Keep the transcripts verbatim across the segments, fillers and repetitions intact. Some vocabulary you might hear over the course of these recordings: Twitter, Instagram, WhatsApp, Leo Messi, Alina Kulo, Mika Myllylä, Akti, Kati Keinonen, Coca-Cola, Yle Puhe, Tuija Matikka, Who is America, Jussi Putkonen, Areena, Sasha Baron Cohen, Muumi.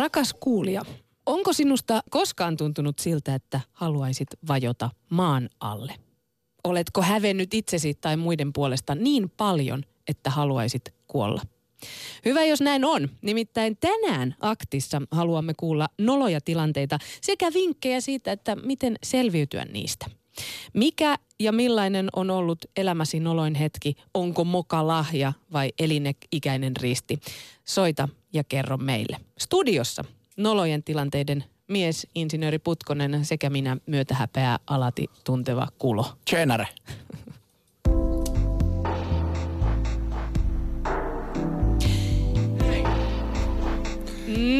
Rakas kuulija, onko sinusta koskaan tuntunut siltä, että haluaisit vajota maan alle? Oletko hävennyt itsesi tai muiden puolesta niin paljon, että haluaisit kuolla? Hyvä, jos näin on. Nimittäin tänään Aktissa haluamme kuulla noloja tilanteita sekä vinkkejä siitä, että miten selviytyä niistä. Mikä ja millainen on ollut elämäsi noloin hetki? Onko moka lahja vai elinikäinen risti? Soita ja kerro meille. Studiossa nolojen tilanteiden mies, insinööri Putkonen sekä minä myötähäpeää alati tunteva Kulo. Tjänare.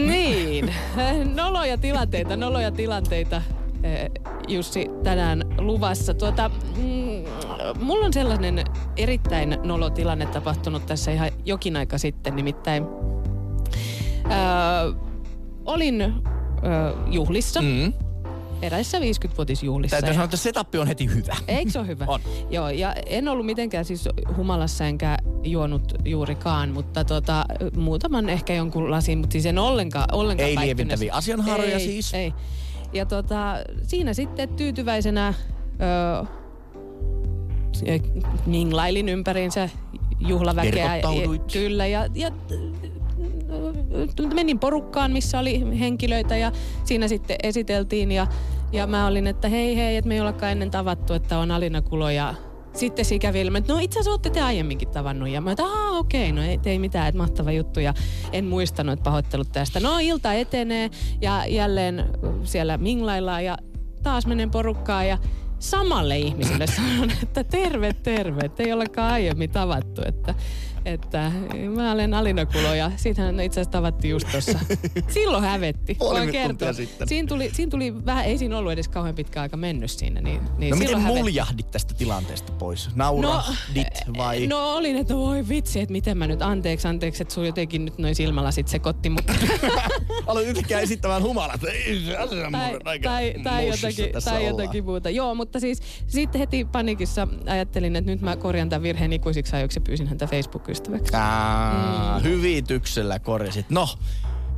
Niin, noloja tilanteita, noloja tilanteita, Jussi, tänään luvassa. Tuota, mm, mulla on sellainen erittäin nolo tilanne tapahtunut tässä ihan jokin aika sitten, nimittäin öö, olin öö, juhlissa. Mm. Eräissä viisikymmenvuotisjuhlissa. Täytyy sanoa, että setappi on heti hyvä. Eikö se ole hyvä? On. Joo, ja en ollut mitenkään siis humalassa enkä juonut juurikaan, mutta tota, muutaman ehkä jonkun lasin, mutta siis en ollenkaan, ollenkaan ei päihtynyt. Lievintäviä asianhaaroja ei, siis. Ei. Ja tota, siinä sitten tyytyväisenä öö, ninglailin ympäriinsä juhlaväkeä. Verkottauduit. Kyllä, ja... ja menin porukkaan, missä oli henkilöitä ja siinä sitten esiteltiin ja, ja mä olin, että hei hei, että me ei ollakaan ennen tavattu, että on Alina Kulo ja sitten se ikävilmä, että no itse asiassa ootte te aiemminkin tavannut ja mä, että aah okei, no ei, ei mitään, että mahtava juttu ja en muistanut, että pahoittelut tästä. No ilta etenee ja jälleen siellä minglaillaan ja taas menen porukkaan ja samalle ihmiselle sanon, että terve, terve, että ei ollakaan aiemmin tavattu, että, että mä olen Alina Kulo ja siitähän itse asiassa tavattiin just tossa. Silloin hävetti. Puoli tuntia sitten. Siinä tuli, siinä tuli vähän, ei siinä ollut edes kauhean pitkä aika mennyt siinä. Niin, niin no miten muljahdit tästä tilanteesta pois? Naurahdit no, vai? No olin, että voi vitsi, että miten mä nyt, anteeksi, anteeksi, että sun jotenkin nyt noin silmälasit sekotti mut. Aloin yhtäkään esittämään humalat. Ei se asia mulle aika tai, tai jotakin, tai jotakin muuta. Joo, mutta Mutta siis sitten heti panikissa ajattelin, että nyt mä korjaan tämän virheen ikuisiksi ajoiksi ja pyysin häntä Facebook-ystäväksi. Aa, mm. Hyvityksellä korjasit. No,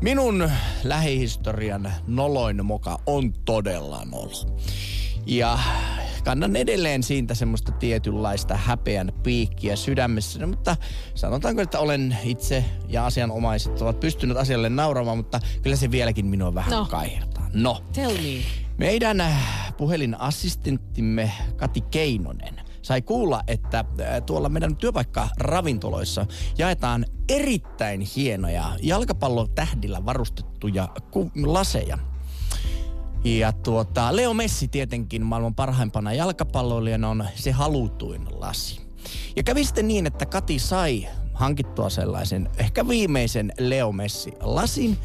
minun lähihistorian noloin moka on todella nolo. Ja kannan edelleen siitä semmoista tietynlaista häpeän piikkiä sydämessä, mutta sanotaanko, että olen itse ja asianomaiset ovat pystyneet asialle nauramaan, mutta kyllä se vieläkin minua vähän no. kaihertaa. No, tell me. Meidän puhelinassistenttimme Kati Keinonen sai kuulla, että tuolla meidän työpaikkaravintoloissa jaetaan erittäin hienoja jalkapallotähdillä varustettuja laseja. Ja tuota, Leo Messi tietenkin maailman parhaimpana jalkapalloilijana on se halutuin lasi. Ja kävi sitten niin, että Kati sai hankittua sellaisen ehkä viimeisen Leo Messi-lasin.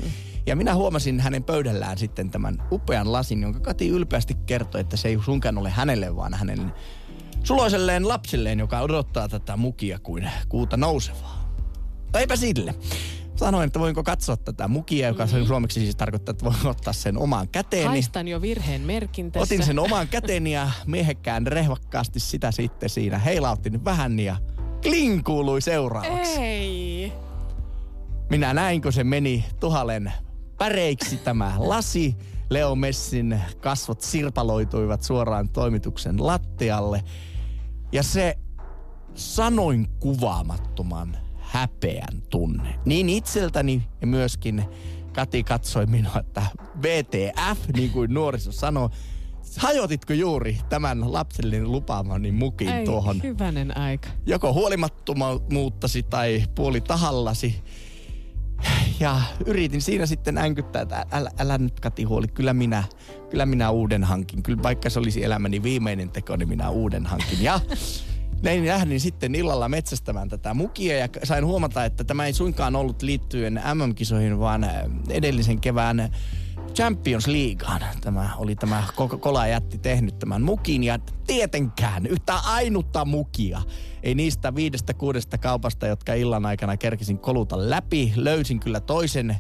Ja minä huomasin hänen pöydällään sitten tämän upean lasin, jonka Kati ylpeästi kertoi, että se ei suinkaan ole hänelle, vaan hänen suloiselleen lapsilleen, joka odottaa tätä mukia kuin kuuta nousevaa. Tai eipä sille. Sanoin, että voinko katsoa tätä mukia, joka mm-hmm. suomeksi siis tarkoittaa, että voin ottaa sen omaan käteeni. Haistan jo virheen merkin tässä. Otin sen omaan käteeni ja miehekään rehvakkaasti sitä sitten siinä heilautin vähän ja kling kuului seuraavaksi. Ei. Minä näin, kun se meni tuhalen päreiksi tämä lasi. Leo Messin kasvot sirpaloituivat suoraan toimituksen lattialle. Ja se sanoin kuvaamattoman häpeän tunne. Niin itseltäni ja myöskin Kati katsoi minua, että W T F, niin kuin nuoriso sanoo. Hajotitko juuri tämän lapsellinen lupaamani mukin ei, tuohon? Hyvänen aika. Joko huolimattomuuttasi tai puolitahallasi. Ja yritin siinä sitten änkyttää, että älä, älä nyt Kati huoli, kyllä minä, kyllä minä uuden hankin. Kyllä vaikka se olisi elämäni viimeinen teko, niin minä uuden hankin. Ja näin lähdin sitten illalla metsästämään tätä mukia ja sain huomata, että tämä ei suinkaan ollut liittyen M M-kisoihin, vaan edellisen kevään Champions Leaguean. Tämä oli tämä Coca-Cola jätti tehnyt tämän mukin ja tietenkään yhtä ainutta mukia. Ei niistä viidestä kuudesta kaupasta, jotka illan aikana kerkisin koluta läpi. Löysin kyllä toisen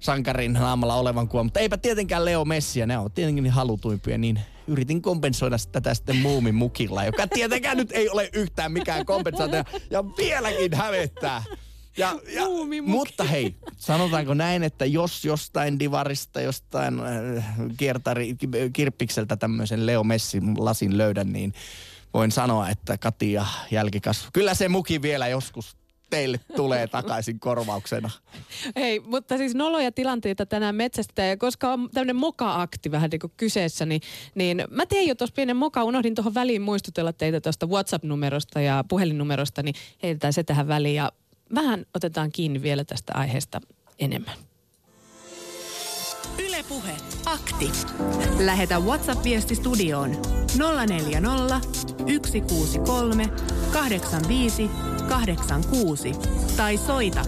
sankarin naamalla olevan kuva, mutta eipä tietenkään Leo Messiä. Ne on tietenkin halutuimpia, niin yritin kompensoida tätä sitten muumin mukilla, joka tietenkään nyt ei ole yhtään mikään kompensaatio ja vieläkin hävettää. Ja, ja, mutta hei, sanotaanko näin, että jos jostain divarista, jostain kiertari, kirppikseltä tämmöisen Leo Messin lasin löydän, niin voin sanoa, että Kati ja jälkikasvu, kyllä se muki vielä joskus teille tulee takaisin korvauksena. Hei, mutta siis noloja tilanteita tänään metsästetään, ja koska on tämmöinen moka-akti vähän niin kuin kyseessä, niin, niin mä tein jo tuossa pienen moka, unohdin tuohon väliin muistutella teitä tuosta WhatsApp-numerosta ja puhelinnumerosta, niin heitetään se tähän väliin ja vähän otetaan kiinni vielä tästä aiheesta enemmän. Yle Puhe. Akti. Lähetä WhatsApp-viesti studioon nolla neljä nolla, yksi kuusi kolme, kahdeksan viisi, kahdeksan kuusi tai soita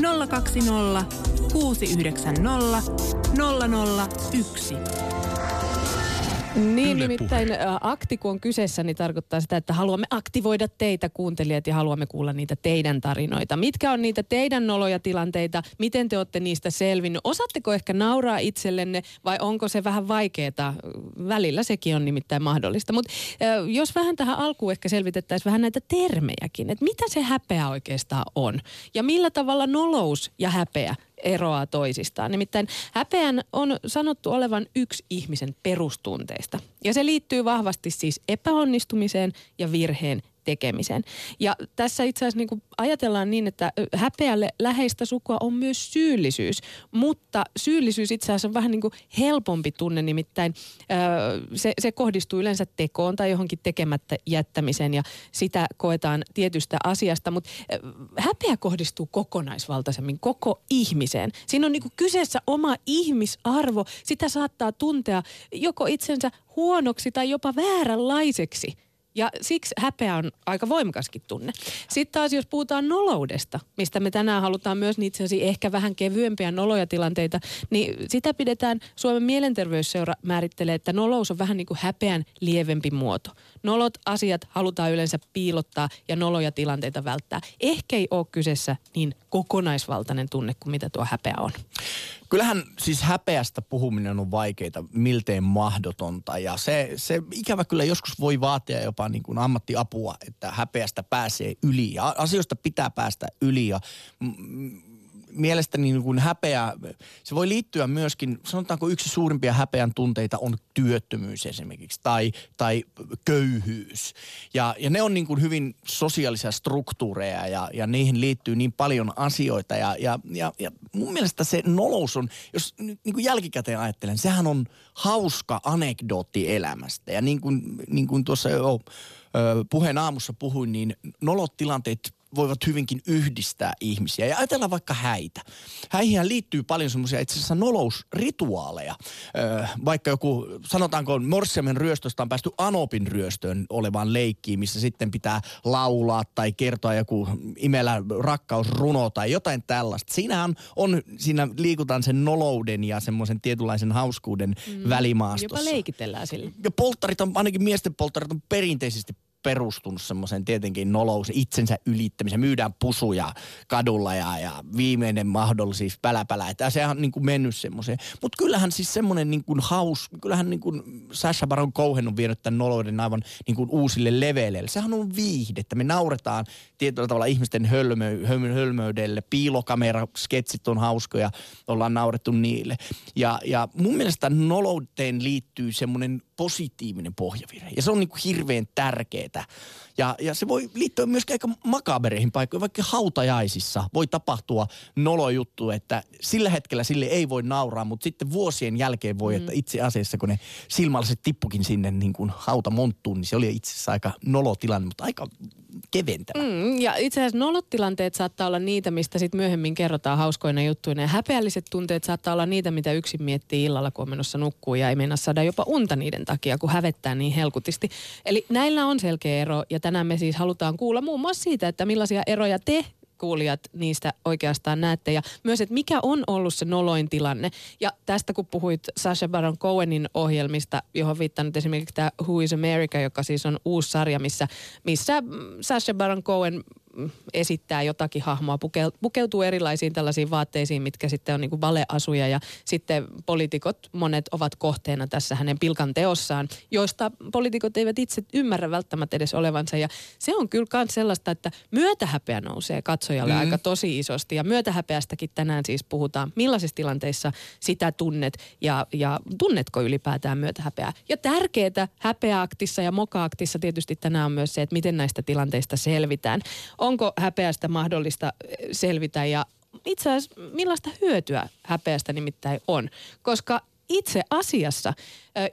nolla kaksi nolla, kuusi yhdeksän nolla, nolla nolla yksi. Niin, nimittäin akti, kun on kyseessä, niin tarkoittaa sitä, että haluamme aktivoida teitä kuuntelijat ja haluamme kuulla niitä teidän tarinoita. Mitkä on niitä teidän noloja tilanteita? Miten te olette niistä selvinnyt? Osaatteko ehkä nauraa itsellenne vai onko se vähän vaikeaa? Välillä sekin on nimittäin mahdollista. Mutta jos vähän tähän alkuun ehkä selvitettäisiin vähän näitä termejäkin, että mitä se häpeä oikeastaan on? Ja millä tavalla nolous ja häpeä eroaa toisistaan. Nimittäin häpeän on sanottu olevan yksi ihmisen perustunteista. Ja se liittyy vahvasti siis epäonnistumiseen ja virheen tekemiseen. Ja tässä itse asiassa niin kuin ajatellaan niin, että häpeälle läheistä sukua on myös syyllisyys, mutta syyllisyys itse asiassa on vähän niin kuin helpompi tunne, nimittäin öö, se, se kohdistuu yleensä tekoon tai johonkin tekemättä jättämiseen ja sitä koetaan tietystä asiasta, mutta öö, häpeä kohdistuu kokonaisvaltaisemmin koko ihmiseen. Siinä on niin kuin kyseessä oma ihmisarvo, sitä saattaa tuntea joko itsensä huonoksi tai jopa vääränlaiseksi. Ja siksi häpeä on aika voimakaskin tunne. Sitten taas jos puhutaan noloudesta, mistä me tänään halutaan myös niitä ehkä vähän kevyempiä noloja tilanteita, niin sitä pidetään, Suomen mielenterveysseura määrittelee, että nolous on vähän niin kuin häpeän lievempi muoto. Nolot asiat halutaan yleensä piilottaa ja noloja tilanteita välttää. Ehkä ei ole kyseessä niin kokonaisvaltainen tunne kuin mitä tuo häpeä on. Kyllähän siis häpeästä puhuminen on vaikeaa, miltei mahdotonta ja se, se ikävä kyllä joskus voi vaatia jopa niin kuin ammattiapua, että häpeästä pääsee yli ja asioista pitää päästä yli ja mm, mielestäni niin kuin häpeä, se voi liittyä myöskin, sanotaanko yksi suurimpia häpeän tunteita on työttömyys esimerkiksi tai, tai köyhyys. Ja, ja ne on niin kuin hyvin sosiaalisia struktuureja ja, ja niihin liittyy niin paljon asioita. Ja, ja, ja mun mielestä se nolous on, jos niin kuin jälkikäteen ajattelen, sehän on hauska anekdootti elämästä. Ja niin kuin, niin kuin tuossa jo puheen aamussa puhuin, niin nolot tilanteet voivat hyvinkin yhdistää ihmisiä. Ja ajatellaan vaikka häitä. Häihinhän liittyy paljon semmoisia itse asiassa nolousrituaaleja. Öö, vaikka joku, sanotaanko morsiamen ryöstöstä on päästy anopin ryöstöön olevaan leikkiin, missä sitten pitää laulaa tai kertoa joku imelä rakkausruno tai jotain tällaista. Siinähän on, siinä liikutaan sen nolouden ja semmoisen tietynlaisen hauskuuden mm, välimaastossa. Jopa leikitellään sillä. Ja polttarit on, ainakin miesten polttarit on perinteisesti perustunut semmoiseen tietenkin nolous, itsensä ylittämiseen. Myydään pusuja kadulla ja, ja viimeinen mahdollisuus päläpälä. Että sehän on niin kuin mennyt semmoiseen. Mutta kyllähän siis semmoinen niin kuin haus, kyllähän niin kuin Sasha Baron Cohen on vienyt tämän nolouden aivan niin kuin uusille leveleille. Sehän on viihdettä. Me nauretaan tietyllä tavalla ihmisten hölmö, hölmö, hölmöydelle. Piilokamerasketsit on hauskoja. Ollaan naurettu niille. Ja, ja mun mielestä nolouteen liittyy semmoinen positiivinen pohjavirhe. Ja se on niin kuin hirveän tärkeää. Ja, ja se voi liittyä myöskin aika makabereihin paikkoihin. Vaikka hautajaisissa voi tapahtua nolo juttu, että sillä hetkellä sille ei voi nauraa, mutta sitten vuosien jälkeen voi, mm. että itse asiassa kun ne silmälasit tippukin sinne niin kuin hautamonttuun, niin se oli itse asiassa aika nolo tilanne, mutta aika keventävä. Mm, ja itse asiassa nolotilanteet saattaa olla niitä, mistä sitten myöhemmin kerrotaan hauskoina juttuina. Ja häpeälliset tunteet saattaa olla niitä, mitä yksin miettii illalla, kun on menossa nukkuu ja ei mennä saada jopa unta niiden takia, kun hävettää niin helkutisti. Eli näillä on selkeä ero ja tänään me siis halutaan kuulla muun muassa siitä, että millaisia eroja te kuulijat niistä oikeastaan näette ja myös, että mikä on ollut se noloin tilanne. Ja tästä kun puhuit Sasha Baron Cohenin ohjelmista, johon viittanut esimerkiksi tämä Who is America, joka siis on uusi sarja, missä, missä Sasha Baron Cohen esittää jotakin hahmoa, pukeutuu erilaisiin tällaisiin vaatteisiin, mitkä sitten on niin kuin valeasuja, ja sitten poliitikot, monet ovat kohteena tässä hänen pilkan teossaan, joista poliitikot eivät itse ymmärrä välttämättä edes olevansa, ja se on kyllä myös sellaista, että myötähäpeä nousee katsojalle mm-hmm. aika tosi isosti, ja myötähäpeästäkin tänään siis puhutaan, millaisissa tilanteissa sitä tunnet, ja, ja tunnetko ylipäätään myötähäpeää. Ja tärkeää häpeäaktissa ja moka-aktissa tietysti tänään on myös se, että miten näistä tilanteista selvitään. Onko häpeästä mahdollista selvitä ja itse asiassa millaista hyötyä häpeästä nimittäin on? Koska itse asiassa,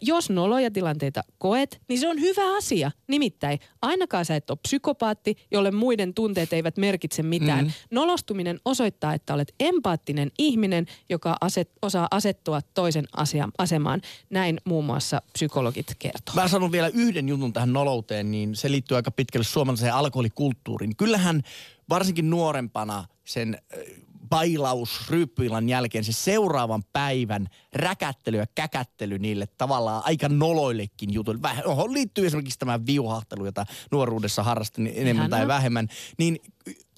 jos noloja tilanteita koet, niin se on hyvä asia. Nimittäin ainakaan sä et ole psykopaatti, jolle muiden tunteet eivät merkitse mitään. Mm. Nolostuminen osoittaa, että olet empaattinen ihminen, joka aset, osaa asettua toisen asian asemaan. Näin muun muassa psykologit kertovat. Mä sanon vielä yhden jutun tähän nolouteen, niin se liittyy aika pitkälle suomalaiseen alkoholikulttuuriin. Kyllähän varsinkin nuorempana sen bailaus ryyppyillan jälkeen se seuraavan päivän räkättely ja käkättely niille tavallaan aika noloillekin jutuille. Vähän, johon liittyy esimerkiksi tämä viuhahtelu, jota nuoruudessa harrastin enemmän Ihana. tai vähemmän. Niin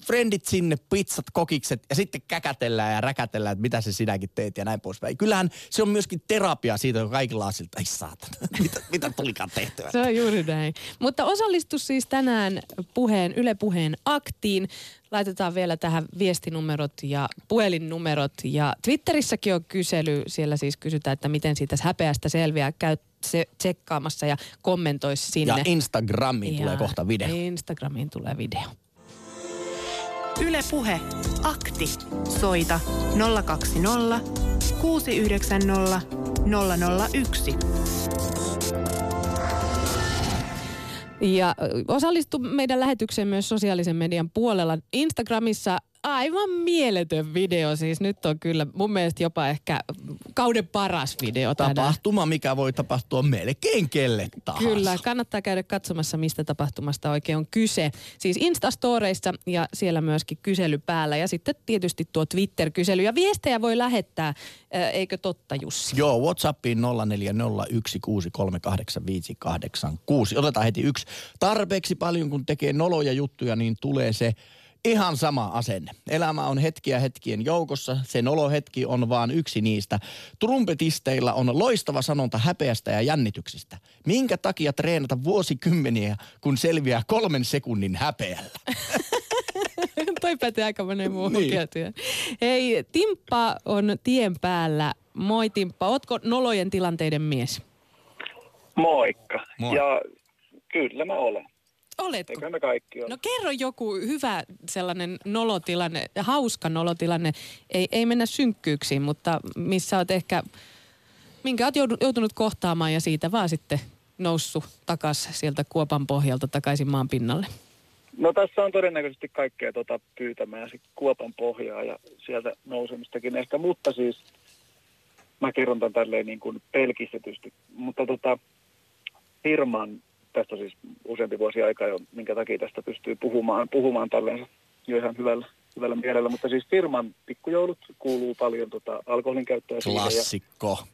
frendit sinne, pizzat, kokikset ja sitten käkätellään ja räkätellään, että mitä se sinäkin teet ja näin poispäin. Kyllähän se on myöskin terapia siitä, joka kaikilla on siltä, ai saatana, mitä, mitä tulikaan tehtyä. Se on juuri näin. Mutta osallistu siis tänään puheen, Yle Puheen aktiin. Laitetaan vielä tähän viestinumerot ja puhelinnumerot ja Twitterissäkin on kysely. Siellä siis kysytään, että miten siitä häpeästä selviää. Käy se tsekkaamassa ja kommentoi sinne. Ja Instagramiin ja tulee kohta video. Instagramiin tulee video. Yle Puhe. Akti. Soita nolla kaksi nolla kuusi yhdeksän nolla nolla nolla yksi. Ja osallistu meidän lähetykseen myös sosiaalisen median puolella. Instagramissa aivan mieletön video. Siis nyt on kyllä mun mielestä jopa ehkä kauden paras video. Tapahtuma, tänään. Mikä voi tapahtua melkein kelle tahansa. Kyllä, kannattaa käydä katsomassa, mistä tapahtumasta oikein on kyse. Siis Instastoreissa ja siellä myöskin kysely päällä. Ja sitten tietysti tuo Twitter-kysely. Ja viestejä voi lähettää, eikö totta, Jussi? Joo, WhatsAppiin nolla neljä nolla yksi kuusi kolme kahdeksan viisi kahdeksan kuusi. Otetaan heti yksi. Tarpeeksi paljon, kun tekee noloja juttuja, niin tulee se ihan sama asenne. Elämä on hetkiä hetkien joukossa, sen olohetki on vaan yksi niistä. Trumpetisteilla on loistava sanonta häpeästä ja jännityksestä. Minkä takia treenata vuosikymmeniä, kun selviää kolmen sekunnin häpeällä? Toi pätee aika monen muuhun niin. Hei, Timppa on tien päällä. Moi Timppa, ootko nolojen tilanteiden mies? Moikka. Moi. Ja kyllä mä olen. Oletko? Eikä me kaikki ole. No kerro joku hyvä sellainen nolotilanne, hauska nolotilanne. Ei, ei mennä synkkyyksiin, mutta missä olet ehkä, minkä olet joutunut kohtaamaan ja siitä vaan sitten noussut takaisin sieltä kuopan pohjalta takaisin maan pinnalle? No tässä on todennäköisesti kaikkea tuota pyytämään sit kuopan pohjaa ja sieltä nousemistakin ehkä, mutta siis mä kerron tämän tälleen niin kuin pelkistetysti, mutta tota firman tästä on siis useampi vuosi aikaa jo, minkä takia tästä pystyy puhumaan, puhumaan talleensa jo ihan hyvällä, hyvällä mielellä. Mutta siis firman pikkujoulut kuuluu paljon tota alkoholin käyttöä. Klassikko. Ja,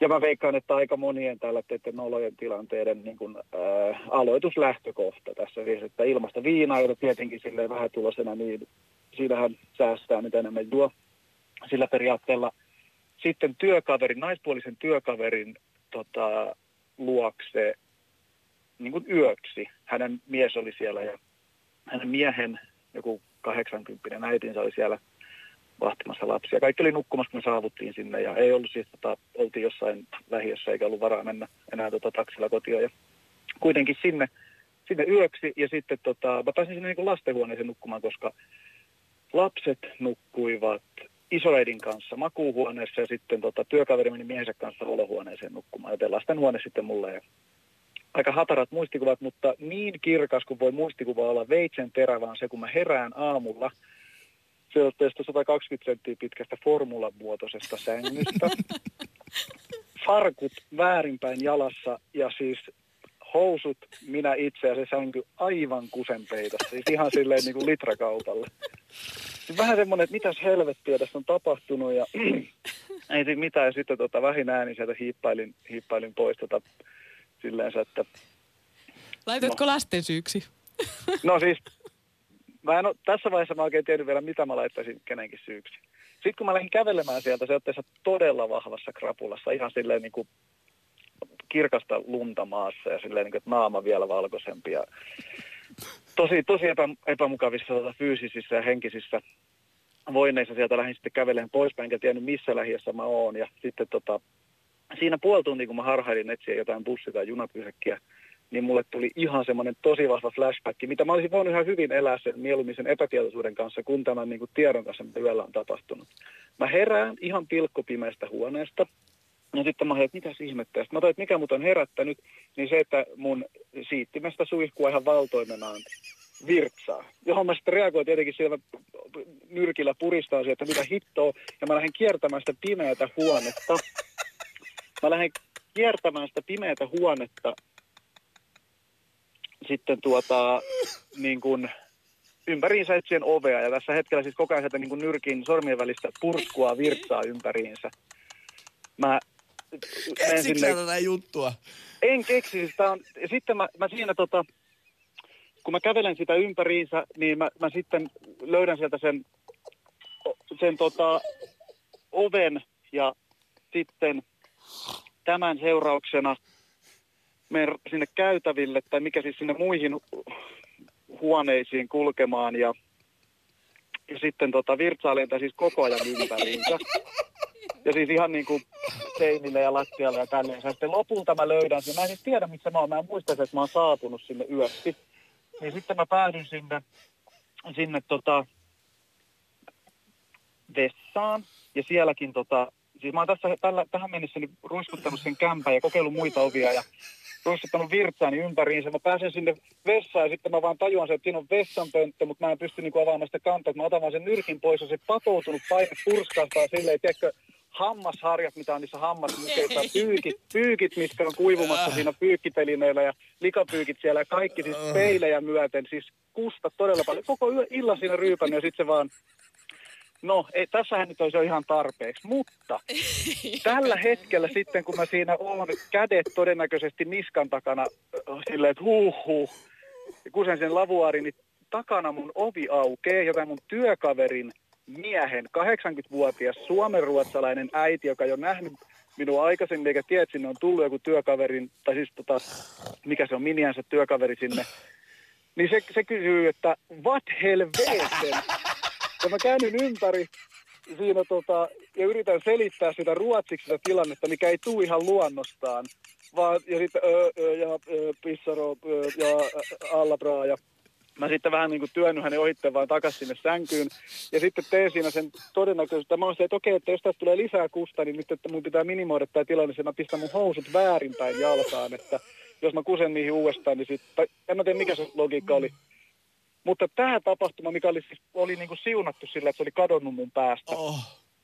ja mä veikkaan, että aika monien tällaisten nolojen tilanteiden niin kun, ää, aloituslähtökohta tässä siis, että ilmasta viinaa, jota tietenkin silleen vähän tulosena, niin siinähän säästää mitä enemmän juo sillä periaatteella. Sitten työkaverin, naispuolisen työkaverin tota, luokse niin kuin yöksi. Hänen mies oli siellä ja hänen miehen joku kahdeksankymppinen äitinsä oli siellä vahtimassa lapsia. Kaikki oli nukkumassa, kun me saavuttiin sinne ja ei ollut siis, tota, oltiin jossain lähiössä eikä ollut varaa mennä enää tota, taksilla kotiin. Ja kuitenkin sinne, sinne yöksi ja sitten tota, mä pääsin sinne niin kuin lastenhuoneeseen nukkumaan, koska lapset nukkuivat isoäidin kanssa makuuhuoneessa ja sitten tota, työkaveri meni miehensä kanssa olohuoneeseen nukkumaan, joten lastenhuone sitten mulle ja aika hatarat muistikuvat, mutta niin kirkas kuin voi muistikuva olla, veitsen terävä on se, kun mä herään aamulla sieltä sata kaksikymmentä senttiä pitkästä formulamuotoisesta sängystä. Farkut väärinpäin jalassa ja siis housut, minä itse ja se sänky aivan kusenpeitossa. Siis ihan silleen niin kuin litrakaupalla. Vähän semmoinen, että mitäs helvettiä tässä on tapahtunut ja ei siinä mitään. Ja sitten tota, vähin ääni sieltä hiippailin, hiippailin pois tota silleen, että laitatko no lasten syyksi? No siis, mä en ole, tässä vaiheessa mä oikein tiedä vielä, mitä mä laittaisin kenenkin syyksi. Sitten kun mä lähdin kävelemään sieltä, se otteessa todella vahvassa krapulassa, ihan silleen niin kuin kirkasta lunta maassa ja silleen niin kuin, että naama vielä valkoisempi ja tosi, tosi epä, epämukavissa tota, fyysisissä ja henkisissä voineissa sieltä lähdin sitten kävelemään poispäin, enkä tiennyt missä lähiössä mä oon ja sitten tota, siinä puoli tuntia, kun mä harhailin etsiä jotain bussi- tai junapysäkkiä, niin mulle tuli ihan semmoinen tosi vahva flashback, mitä mä olisin voinut ihan hyvin elää sen mieluummin sen epätietoisuuden kanssa, kun tämän niin kuin tiedon kanssa, mitä yöllä on tapahtunut. Mä herään ihan pilkkopimeästä huoneesta, ja sitten mä ajattelin, että mitäs ihmettä. Sitten mä ajattelin, että mikä mut on herättänyt, niin se, että mun siittimestä suihkua ihan valtoimenaan virtsaa. Johon mä sitten reagoin tietenkin siellä nyrkillä puristaan sieltä, mitä hittoa, ja mä lähden kiertämään sitä pimeätä huonetta. Mä lähden kiertämään sitä pimeätä huonetta sitten tuota, niin kuin ympäriinsä etsien ovea. Ja tässä hetkellä siis koko ajan sieltä niin kuin nyrkin sormien välistä purkkua virtsaa ympäriinsä. Mä en sinne... tätä juttua? En keksi. Siis tää on... Sitten mä, mä siinä tota... Kun mä kävelen sitä ympäriinsä, niin mä, mä sitten löydän sieltä sen, sen tota, oven ja sitten... Tämän seurauksena menen sinne käytäville, tai mikä siis sinne muihin huoneisiin kulkemaan, ja, ja sitten tota virtsailen, tai siis koko ajan ympäriinsä. Ja siis ihan niin kuin seinille ja lattialle ja tälleen. Sitten lopulta mä löydän sen. Mä en siis tiedä, missä mä oon. Mä en muista, että mä oon saapunut sinne yöksi. Niin sitten mä päädyin sinne, sinne tota vessaan, ja sielläkin tota... Siis mä oon tässä, tällä, tähän mennessä niin ruiskuttanut sen kämpään ja kokeillut muita ovia ja ruiskuttanut virtsaani ympäriinsä. Mä pääsen sinne vessaan ja sitten mä vaan tajuan sen, että siinä on vessanpönttö, mutta mä en pysty niinku avaamaan sitä kantaa. Mä otan vaan sen nyrkin pois ja se patoutunut paine purskastaa silleen, tiedätkö, hammasharjat, mitä on niissä hammasmukeissa, pyykit, pyykit, mitkä on kuivumassa siinä pyykkitelineillä ja likapyykit siellä ja kaikki siis peilejä myöten. Siis kusta todella paljon. Koko yö illan siinä ryypännyt ja sitten se vaan... No, ei, tässähän nyt olisi jo ihan tarpeeksi, mutta tällä hetkellä sitten, kun mä siinä oon kädet todennäköisesti niskan takana silleen, että huh huh, kusen sen lavuaari, niin takana mun ovi aukeaa, joten mun työkaverin miehen, kahdeksankymmentävuotias suomenruotsalainen äiti, joka jo nähnyt minua aikaisemmin, eikä tiedä, että sinne on tullut joku työkaverin, tai siis tota, mikä se on, miniänsä työkaveri sinne, niin se, se kysyy, että what helveten? Ja mä käännyn ympäri siinä tota, ja yritän selittää sitä ruotsiksi sitä tilannetta, mikä ei tule ihan luonnostaan. Vaan, ja sitten öö, öö, ja öö, pissaro öö, ja allabraa. Ja mä sitten vähän niin kuin työnnyn hänen ohitteen vaan takaisin sinne sänkyyn. Ja sitten teen siinä sen todennäköisesti. Mä oon sitä, että okei, että jos tästä tulee lisää kusta, niin nyt että mun pitää minimoida tämä tilanne. Mä pistän mun housut väärinpäin jalkaan, että jos mä kusen niihin uudestaan, niin sitten... En mä tiedä, mikä se logiikka oli. Mutta tämä tapahtuma, mikä oli, oli niin kuin siunattu sillä, että se oli kadonnut mun päästä, oh.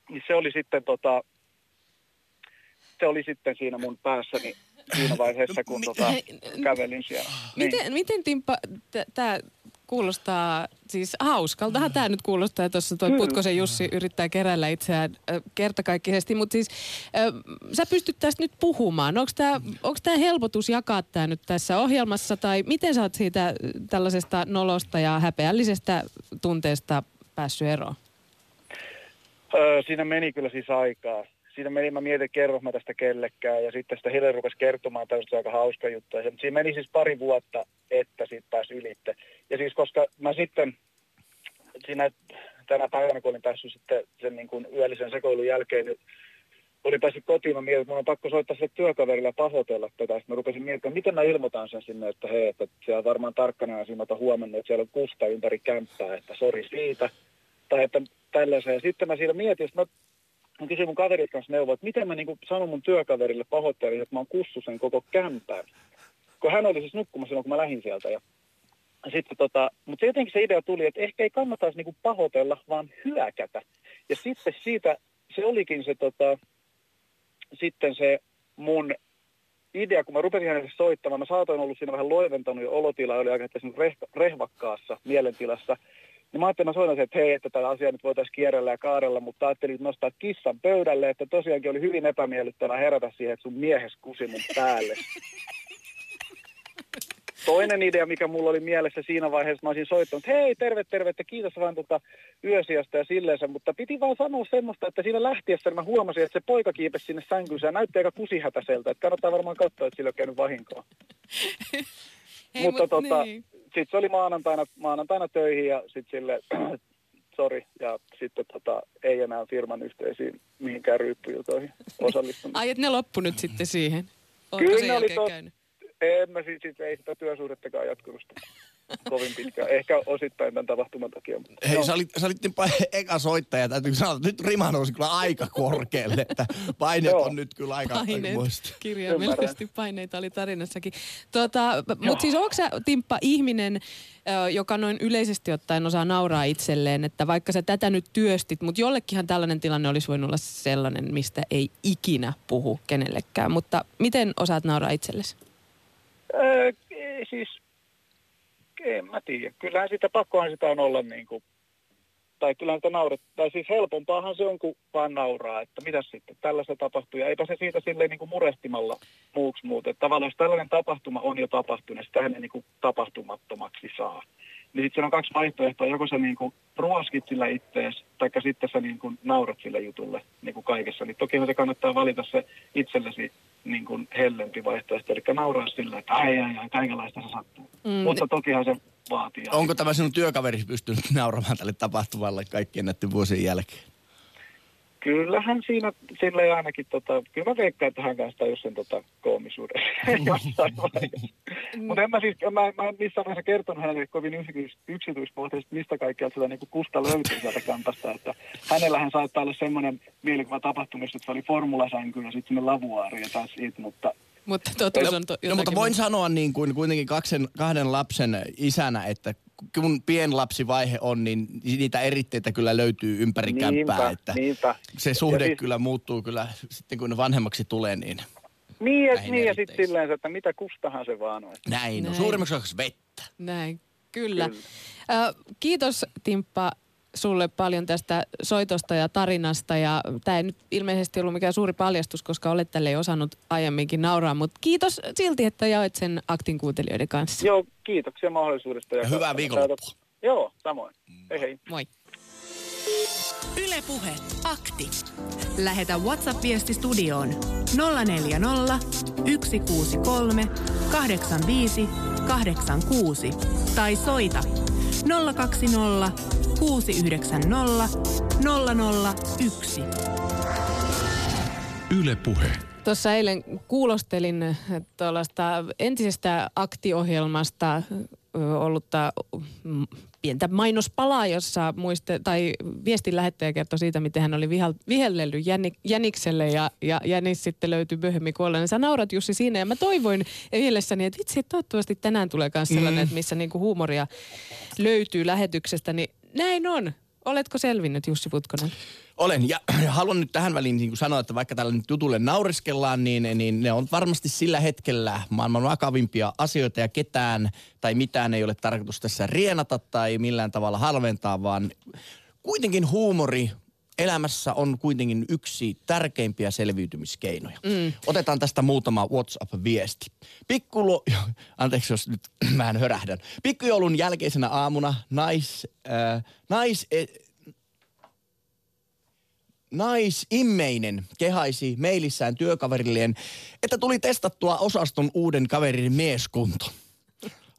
niin se oli sitten tota, se oli sitten siinä mun päässäni siinä vaiheessa, kun tota, kävelin siellä. Niin. Miten, miten Timppa, tämä kuulostaa siis hauskaltahan tämä nyt kuulostaa, että tuossa tuo Putkosen Jussi yrittää keräillä itseään äh, kertakaikkisesti, mutta siis äh, sä pystyt tästä nyt puhumaan. Onko tämä helpotus jakaa tämä nyt tässä ohjelmassa tai miten sä oot siitä tällaisesta nolosta ja häpeällisestä tunteesta päässyt eroon? Öö, siinä meni kyllä siis aikaa. Siinä meni, mä mietin, kerron mä tästä kellekään ja sitten sitä Hille rupesi kertomaan tästä aika hauska juttu. Ja siinä meni siis pari vuotta, että siitä pääsi ylitte. Ja siis koska mä sitten siinä tänä päivänä, kun olin päässyt sitten sen niin kuin yöllisen sekoilun jälkeen, niin olin päässyt kotiin, mä mietin, että mun on pakko soittaa sille työkaverille pahoitella tätä. Sitten mä rupesin miettimään, miten mä ilmoitan sen sinne, että hei, että siellä varmaan tarkkana siinä mä huomannut, että siellä on kusta ympäri kämppää, että sori siitä. Tai että tällaisen. Ja sitten mä siinä mietin, että mä Mä kysyin mun kaverit kanssa neuvoa, että miten mä niin kuin sanon mun työkaverille pahoittelijalle, että mä oon kussu sen koko kämpään. Kun hän oli siis nukkumassa silloin, kun mä lähdin sieltä. Ja... Sitten tota... Mutta jotenkin se idea tuli, että ehkä ei kannattaisi niin kuin pahoitella, vaan hyökätä. Ja sitten siitä, se olikin se tota... Sitten se mun idea, kun mä rupesin hänelle soittamaan, mä saatoin ollut siinä vähän loiventanut jo olotila, oli aika reh- rehvakkaassa mielentilassa. Niin mä ajattelin, mä soitan, että hei, että tätä asiaa nyt voitaisiin kierrellä ja kaarella, mutta ajattelin nostaa kissan pöydälle, että tosiaankin oli hyvin epämiellyttävää herätä siihen, että sun miehes kusi mun päälle. Toinen idea, mikä mulla oli mielessä siinä vaiheessa, mä olisin soittanut, hei, terve, terve, että kiitos vaan tota yösijasta ja silleensä, mutta piti vaan sanoa semmoista, että siinä lähtiessä mä huomasin, että se poika kiipesi sinne sänkynsä ja näytti aika kusihätäseltä, että kannattaa varmaan katsoa, että sillä on käynyt vahinkoa. Hei, mutta mut, tota, niin. Sitten se oli maanantaina, maanantaina töihin ja sitten sille sori, ja sitten tota, ei enää firman yhteisiin mihinkään ryyppyiltoihin osallistunut. Ai, että ne loppu nyt sitten siihen? Ootko kyllä ne oli tot... En mä sitten, sit, ei sitä työsuhdettakaan jatkunut kovin pitkään. Ehkä osittain tämän tapahtuman takia. Mutta... Hei, no. sä, olit, sä olit eka soittaja. Täytyy sanoa, että nyt rima nousi kyllä aika korkealle. Että paineet on nyt kyllä aika muista. Kirjaimellisesti paineita oli tarinassakin. Tuota, mutta siis onko sä, Timppa, ihminen, joka noin yleisesti ottaen osaa nauraa itselleen, että vaikka sä tätä nyt työstit, mutta jollekinhan tällainen tilanne olisi voinut olla sellainen, mistä ei ikinä puhu kenellekään. Mutta miten osaat nauraa itsellesi? Öö, siis, en mä tiedä. Kyllähän sitä, pakkohan sitä on olla niin kuin, tai kyllähän sitä naurat, tai siis helpompaahan se on, kun vaan nauraa, että mitä sitten, tällaista tapahtuu, ja eipä se siitä silleen niin kuin murehtimalla muuksi muuta. Että tavallaan jos tällainen tapahtuma on jo tapahtunut, sitä ei niin kuin tapahtumattomaksi saa. Niin sitten on kaksi vaihtoehtoa, joko sä niin kuin ruoskit sillä ittees, tai sitten sä niin kuin naurat sillä jutulle niin kuin kaikessa. Niin tokihan se kannattaa valita se itsellesi niin kuin hellempi vaihtoehto, eli nauraa sillä, että ai ai ai, kaikenlaista se sattuu. Mm. Mutta tokihan se vaatii. Onko tämä sinun työkaverisi pystynyt nauramaan tälle tapahtuvalle kaikkien näiden vuosien jälkeen? Kyllähän siinä, sillä ei ainakin, tota, kyllä mä veikkaan tähän kanssa jossain tota, koomisuudessa jossain vaiheessa. Mutta en mä siis, mä, mä en missään vaiheessa kertonut hänelle kovin yksityis- yksityiskohteista, mistä kaikkialta sitä niin kuin kusta löytyy sieltä kampasta. Että hänellähän saattaa olla semmoinen mielikuva tapahtumista, että se oli formulasänky ja sitten sinne lavuaari ja taas siitä, mutta... Mutta totuus on to, no, mutta voin muuta. Sanoa niin kuin kuitenkin kaksen, kahden lapsen isänä, että kun pienlapsivaihe on, niin niitä eritteitä kyllä löytyy ympäri kämppää. Että niinpä. Se suhde siis, kyllä muuttuu kyllä sitten, kun vanhemmaksi tulee, niin... Niin, et, niin ja sitten silleen, että mitä kustahan se vaan on. Näin, no suurimmaksi osaksi vettä. Näin, kyllä. kyllä. Uh, kiitos, Timppa, sulle paljon tästä soitosta ja tarinasta, ja tämä ei nyt ilmeisesti ollut mikään suuri paljastus, koska olet tälle ei osannut aiemminkin nauraa, mutta kiitos silti, että jaoit sen Aktin kuuntelijoiden kanssa. Joo, kiitoksia mahdollisuudesta. Ja ja hyvää viikonloppua. Joo, samoin. Hei hei. Moi. Yle Puhe, Akti. Lähetä WhatsApp-viesti studioon nolla neljä nolla, yksi kuusi kolme, kahdeksan viisi, kahdeksan kuusi tai soita nolla kaksi nolla, kuusi yhdeksän nolla, nolla nolla yksi. Yle Puhe. Tuossa eilen kuulostelin tuollaista entisestä aktiohjelmasta ollutta pientä mainospalaa, jossa muiste, tai viestin lähettäjä kertoi siitä, miten hän oli vihal, vihellellyt jänik, jänikselle ja, ja jänis sitten löytyi myöhemmin kuolleen. Sä naurat, Jussi, siinä ja mä toivoin mielessäni, että vitsi, toivottavasti tänään tulee myös sellainen, mm. missä niinku huumoria löytyy lähetyksestä, niin näin on. Oletko selvinnyt, Jussi Putkonen? Olen, ja haluan nyt tähän väliin niin kuin sanoa, että vaikka tällä nyt jutulle naureskellaan, niin, niin ne on varmasti sillä hetkellä maailman vakavimpia asioita, ja ketään tai mitään ei ole tarkoitus tässä rienata tai millään tavalla halventaa, vaan kuitenkin huumori elämässä on kuitenkin yksi tärkeimpiä selviytymiskeinoja. Mm. Otetaan tästä muutama WhatsApp-viesti. Pikkulo... Anteeksi, jos nyt vähän hörähdän. Pikkujoulun jälkeisenä aamuna nais... Äh, nais... E- Naisimmeinen kehaisi mailissään työkaverilleen, että tuli testattua osaston uuden kaverin mieskunto.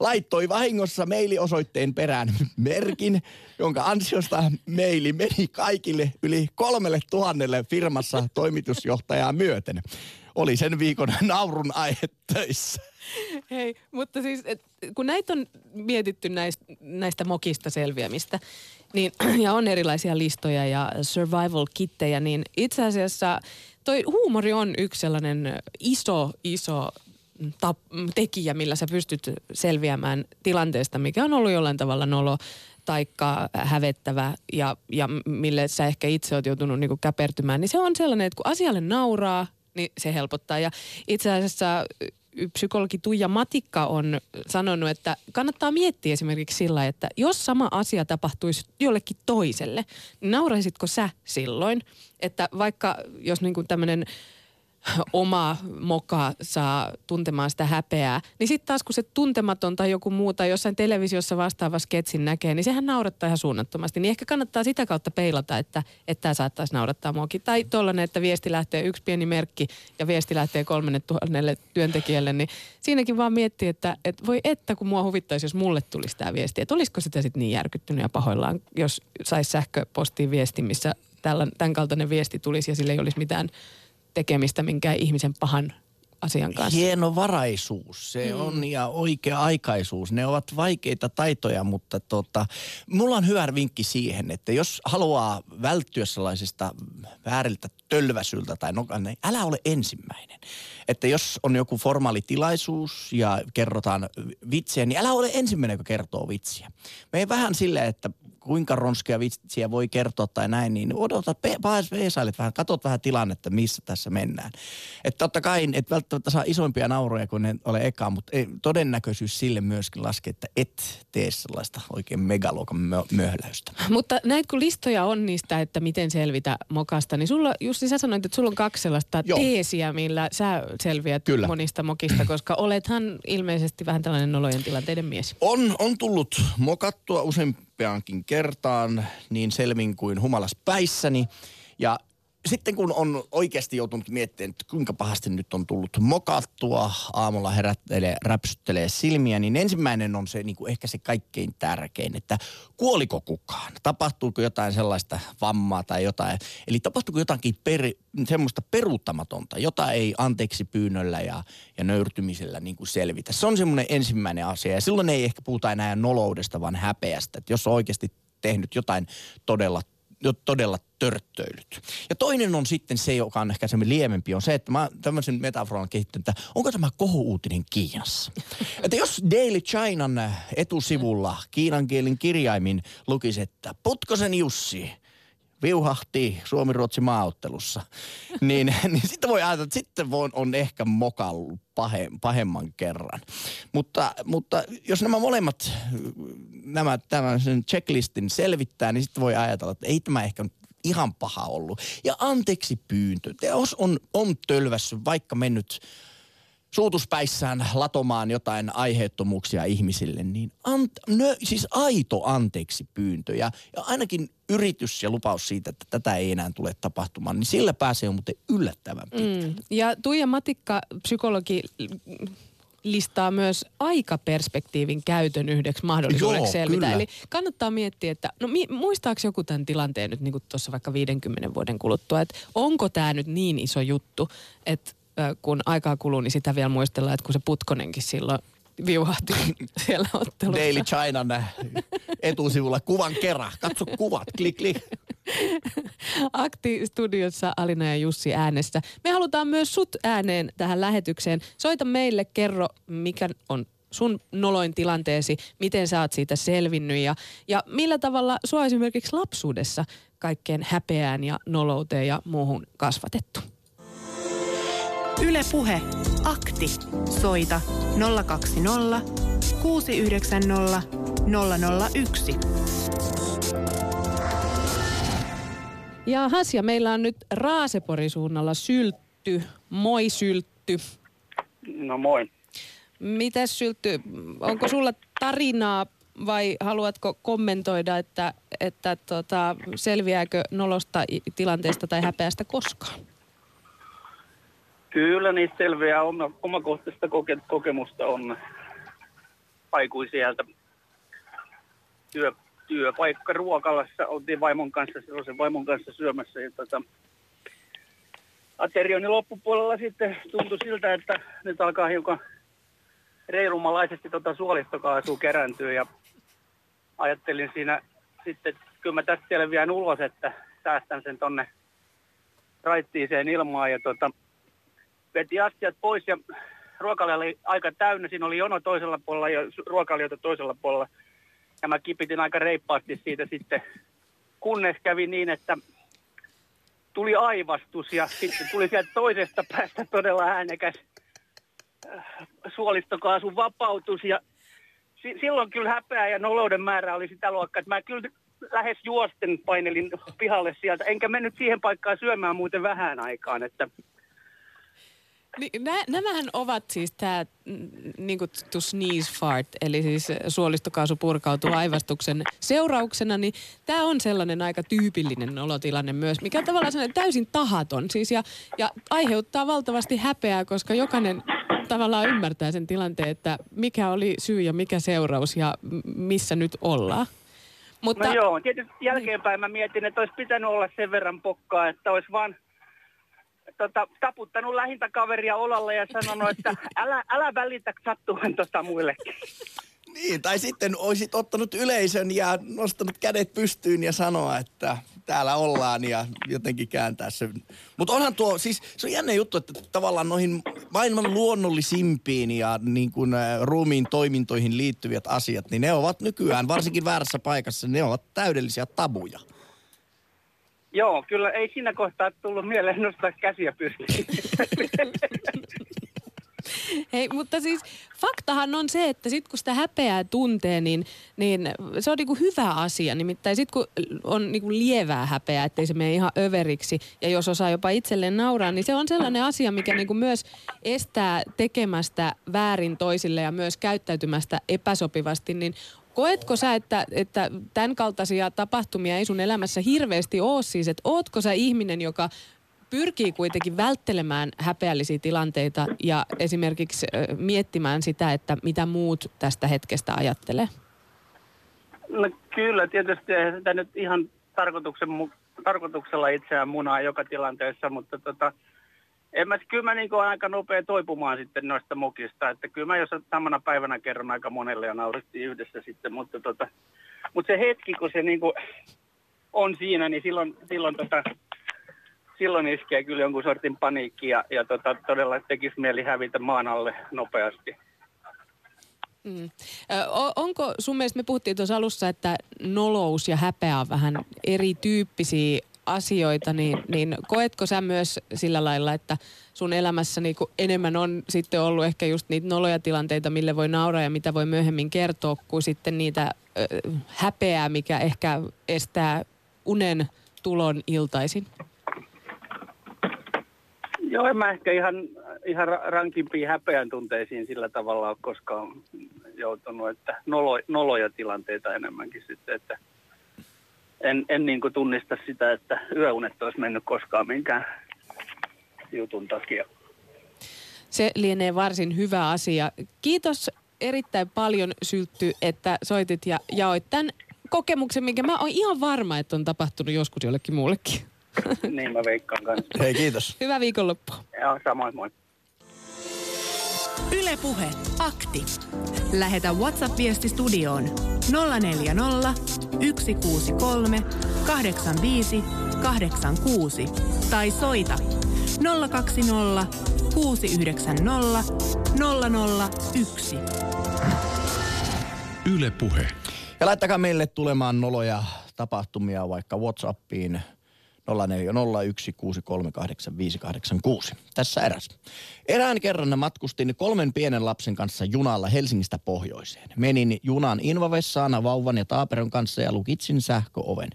Laittoi vahingossa mailiosoitteen perään merkin, jonka ansiosta maili meni kaikille yli kolmelle tuhannelle firmassa toimitusjohtajaa myöten. Oli sen viikon naurun aihe töissä. Hei, mutta siis et, kun näitä on mietitty näistä, näistä mokista selviämistä, niin, ja on erilaisia listoja ja survival-kittejä, niin itse asiassa toi huumori on yksi sellainen iso, iso tap, tekijä, millä sä pystyt selviämään tilanteesta, mikä on ollut jollain tavalla nolo taikka hävettävä ja, ja mille sä ehkä itse oot joutunut niinku käpertymään. Niin se on sellainen, että kun asialle nauraa, niin se helpottaa. Ja itse asiassa psykologi Tuija Matikka on sanonut, että kannattaa miettiä esimerkiksi sillä, että jos sama asia tapahtuisi jollekin toiselle, niin nauraisitko sä silloin? Että vaikka jos niin kuin tämmöinen oma moka saa tuntemaan sitä häpeää. Niin sitten taas kun se tuntematon tai joku muu tai jossain televisiossa vastaava sketsin näkee, niin sehän naurattaa ihan suunnattomasti. Niin ehkä kannattaa sitä kautta peilata, että että tämä saattaisi naurattaa muakin. Tai tollainen, että viesti lähtee yksi pieni merkki ja viesti lähtee kolmelle tuhannelle työntekijälle, niin siinäkin vaan miettii, että, että voi että kun mua huvittaisi, jos mulle tulisi tämä viesti. Että olisiko sitä sitten niin järkyttynyt ja pahoillaan, jos saisi sähköpostiin viesti, missä tämän kaltainen viesti tulisi ja sillä ei olisi mitään tekemistä minkään ihmisen pahan asian kanssa. Hienovaraisuus, se mm. on ja oikea-aikaisuus. Ne ovat vaikeita taitoja, mutta tota, mulla on hyvä vinkki siihen, että jos haluaa välttyä sellaisista vääriltä tölväsyltä tai nokan, niin älä ole ensimmäinen. Että jos on joku formaali tilaisuus ja kerrotaan vitsiä, niin älä ole ensimmäinen, joka kertoo vitsiä. Me ei vähän silleen, että kuinka ronskia vitsiä voi kertoa tai näin, niin odota, peesailet vähän, katot vähän tilannetta, missä tässä mennään. Että totta kai, et välttämättä saa isoimpia nauroja, kun ne ole ekaa, mutta todennäköisyys sille myöskin laskee, että et tee sellaista oikein megaluokan möhläystä. Mutta näitä kun listoja on niistä, että miten selvitä mokasta, niin sulla, Jussi, sä sanoit, että sulla on kaksi sellaista Joo. teesiä, millä sä selviät Kyllä. monista mokista, koska olethan ilmeisesti vähän tällainen nolojen tilanteiden mies. On, on tullut mokattua usein kertaan, niin selmin kuin humalas päissäni. Ja sitten kun on oikeasti joutunut miettimään, että kuinka pahasti nyt on tullut mokattua, aamulla herättelee, räpsyttelee silmiä, niin ensimmäinen on se niin kuin ehkä se kaikkein tärkein, että kuoliko kukaan? Tapahtuuko jotain sellaista vammaa tai jotain? Eli tapahtuuko jotakin per, semmoista peruuttamatonta, jota ei anteeksi pyynnöllä ja, ja nöyrtymisellä niin kuin selvitä? Se on semmoinen ensimmäinen asia ja silloin ei ehkä puhuta enää noloudesta, vaan häpeästä. Että jos on oikeasti tehnyt jotain todella todella törttöilyt. Ja toinen on sitten se, joka on ehkä semmoinen lievempi, on se, että mä tämmöisen metaforan kehittänyt, että onko tämä kohu-uutinen Kiinassa? Että jos Daily Chinan etusivulla kiinan kielin kirjaimin lukisi, että Putkosen Jussi viuhahti Suomi-Ruotsi maaottelussa, niin, niin sitten voi ajatella, että sitten voi, on ehkä mokallut pahemman kerran. Mutta, mutta jos nämä molemmat, nämä tällaisen checklistin selvittää, niin sitten voi ajatella, että ei tämä ehkä ihan paha ollut. Ja anteeksi pyyntö. Teos on, on tölvässyt, vaikka mennyt suutuspäissään latomaan jotain aiheettomuuksia ihmisille, niin ant, nö, siis aito anteeksi pyyntö ja, ja ainakin yritys ja lupaus siitä, että tätä ei enää tule tapahtumaan, niin sillä pääsee on muuten yllättävän pitkälle. Mm. Ja Tuija Matikka, psykologi, listaa myös aikaperspektiivin käytön yhdeksi mahdollisuudeksi selvitä. Kyllä. Eli kannattaa miettiä, että no mi- muistaako joku tämän tilanteen nyt niin kuin tuossa vaikka viidenkymmenen vuoden kuluttua, että onko tämä nyt niin iso juttu, että kun aikaa kuluu, niin sitä vielä muistellaan, että kun se Putkonenkin silloin viuhahti siellä ottelussa. Daily Chinan etusivulla kuvan kerran. Katso kuvat, klik, klik. Akti studiossa Alina ja Jussi äänessä. Me halutaan myös sut ääneen tähän lähetykseen. Soita meille, kerro mikä on sun noloin tilanteesi, miten sä oot siitä selvinnyt ja, ja millä tavalla sua esimerkiksi lapsuudessa kaikkeen häpeään ja nolouteen ja muuhun kasvatettu. Yle Puhe. Akti. Soita nolla kaksi nolla kuusi yhdeksän nolla nolla nolla yksi. Ja Hasja, meillä on nyt Raaseporin suunnalla Syltty. Moi Syltty. No moi. Mitäs Syltty, onko sulla tarinaa vai haluatko kommentoida, että, että tota, selviääkö nolosta tilanteesta tai häpeästä koskaan? Kyllä niistä selviää. Oma, omakohtaista koke- kokemusta on aikuisiältä. Työ, työpaikka ruokalassa oltiin vaimon kanssa, sellaisen vaimon kanssa syömässä. Ja tota, aterion loppupuolella sitten tuntui siltä, että nyt alkaa hiukan reilumalaisesti tota suolistokaasua kerääntyä. Ja ajattelin siinä sitten, että kyllä mä tästä selviän ulos, että säästän sen tonne raittiiseen ilmaan ja tota, veti astiat pois ja ruokailija oli aika täynnä. Siinä oli jono toisella puolella ja ruokailijoita toisella puolella. Ja mä kipitin aika reippaasti siitä sitten, kunnes kävi niin, että tuli aivastus. Ja sitten tuli sieltä toisesta päästä todella äänekäs suolistokaasun vapautus. Ja si- silloin kyllä häpeä ja nolouden määrä oli sitä luokkaa. Että mä kyllä lähes juosten painelin pihalle sieltä. Enkä mennyt siihen paikkaan syömään muuten vähän aikaan, että Nämähän ovat siis tämä niin kutsuttu sneeze fart, eli siis suolistokaasu purkautuu aivastuksen seurauksena, niin tämä on sellainen aika tyypillinen olotilanne myös, mikä on tavallaan sellainen täysin tahaton siis ja, ja aiheuttaa valtavasti häpeää, koska jokainen tavallaan ymmärtää sen tilanteen, että mikä oli syy ja mikä seuraus ja missä nyt ollaan. Mutta... No joo, tietysti jälkeenpäin mä mietin, että olisi pitänyt olla sen verran pokkaa, että olisi vaan tota, taputtanut lähintä kaveria olalle ja sanonut, että älä, älä välitä sattuvan tota muillekin. Niin, tai sitten olisit ottanut yleisön ja nostanut kädet pystyyn ja sanoa, että täällä ollaan ja jotenkin kääntää se. Mutta onhan tuo, siis se on jännä juttu, että tavallaan noihin maailman luonnollisimpiin ja niin kuin ruumiin toimintoihin liittyvät asiat, niin ne ovat nykyään, varsinkin väärässä paikassa, ne ovat täydellisiä tabuja. Joo, kyllä ei siinä kohtaa tullut mieleen nostaa käsiä pystyyn. Hei, mutta siis faktahan on se, että sit kun sitä häpeää tuntee, niin, niin se on niinku hyvä asia. Nimittäin sit kun on niinku lievää häpeää, ettei se mene ihan överiksi ja jos osaa jopa itselleen nauraa, niin se on sellainen asia, mikä niinku myös estää tekemästä väärin toisille ja myös käyttäytymästä epäsopivasti, niin koetko sä, että, että tämän kaltaisia tapahtumia ei sun elämässä hirveästi ole siis, että ootko sä ihminen, joka pyrkii kuitenkin välttelemään häpeällisiä tilanteita ja esimerkiksi miettimään sitä, että mitä muut tästä hetkestä ajattelee? No kyllä, tietysti ei sitä nyt ihan tarkoituksen, tarkoituksella itseään munaa joka tilanteessa, mutta tota, en mä, kyllä mä niin kuin aika nopea toipumaan sitten noista mukista, että kyllä mä jos samana päivänä kerron aika monelle ja naurettiin yhdessä sitten, mutta, tota, mutta se hetki, kun se niin kuin on siinä, niin silloin, silloin tota... Silloin iskee kyllä jonkun sortin paniikki ja, ja tota, todella tekisi mieli hävitä maan alle nopeasti. Mm. O- onko sun mielestä, me puhuttiin tuossa alussa, että nolous ja häpeä on vähän erityyppisiä asioita, niin, niin koetko sä myös sillä lailla, että sun elämässä niinku enemmän on sitten ollut ehkä just niitä noloja tilanteita, mille voi nauraa ja mitä voi myöhemmin kertoa, kuin sitten niitä ö, häpeää, mikä ehkä estää unen tulon iltaisin? Joo, en mä ehkä ihan, ihan rankimpiin häpeän tunteisiin sillä tavalla ole koskaan joutunut, että nolo, noloja tilanteita enemmänkin sitten, että en, en niin kuin tunnista sitä, että yöunet olisi mennyt koskaan minkään jutun takia. Se lienee varsin hyvä asia. Kiitos erittäin paljon, Syltty, että soitit ja jaoit tämän kokemuksen, minkä mä oon ihan varma, että on tapahtunut joskus jollekin muullekin. Niin mä veikkaan kanssa. Hei, kiitos. Hyvää viikonloppua. Joo, samoin, moi. Yle Puhe, akti. Lähetä WhatsApp-viesti studioon nolla neljä nolla, yksi kuusi kolme, kahdeksan viisi, kahdeksan kuusi tai soita nolla kaksi nolla, kuusi yhdeksän nolla, nolla nolla yksi. Yle Puhe. Ja laittakaa meille tulemaan noloja tapahtumia vaikka WhatsAppiin. nolla neljä nolla yksi kuusi kolme kahdeksan viisi kahdeksan kuusi. Tässä eräs. Erään kerran matkustin kolmen pienen lapsen kanssa junalla Helsingistä pohjoiseen. Menin junan invavessaana vauvan ja taaperon kanssa ja lukitsin sähköoven.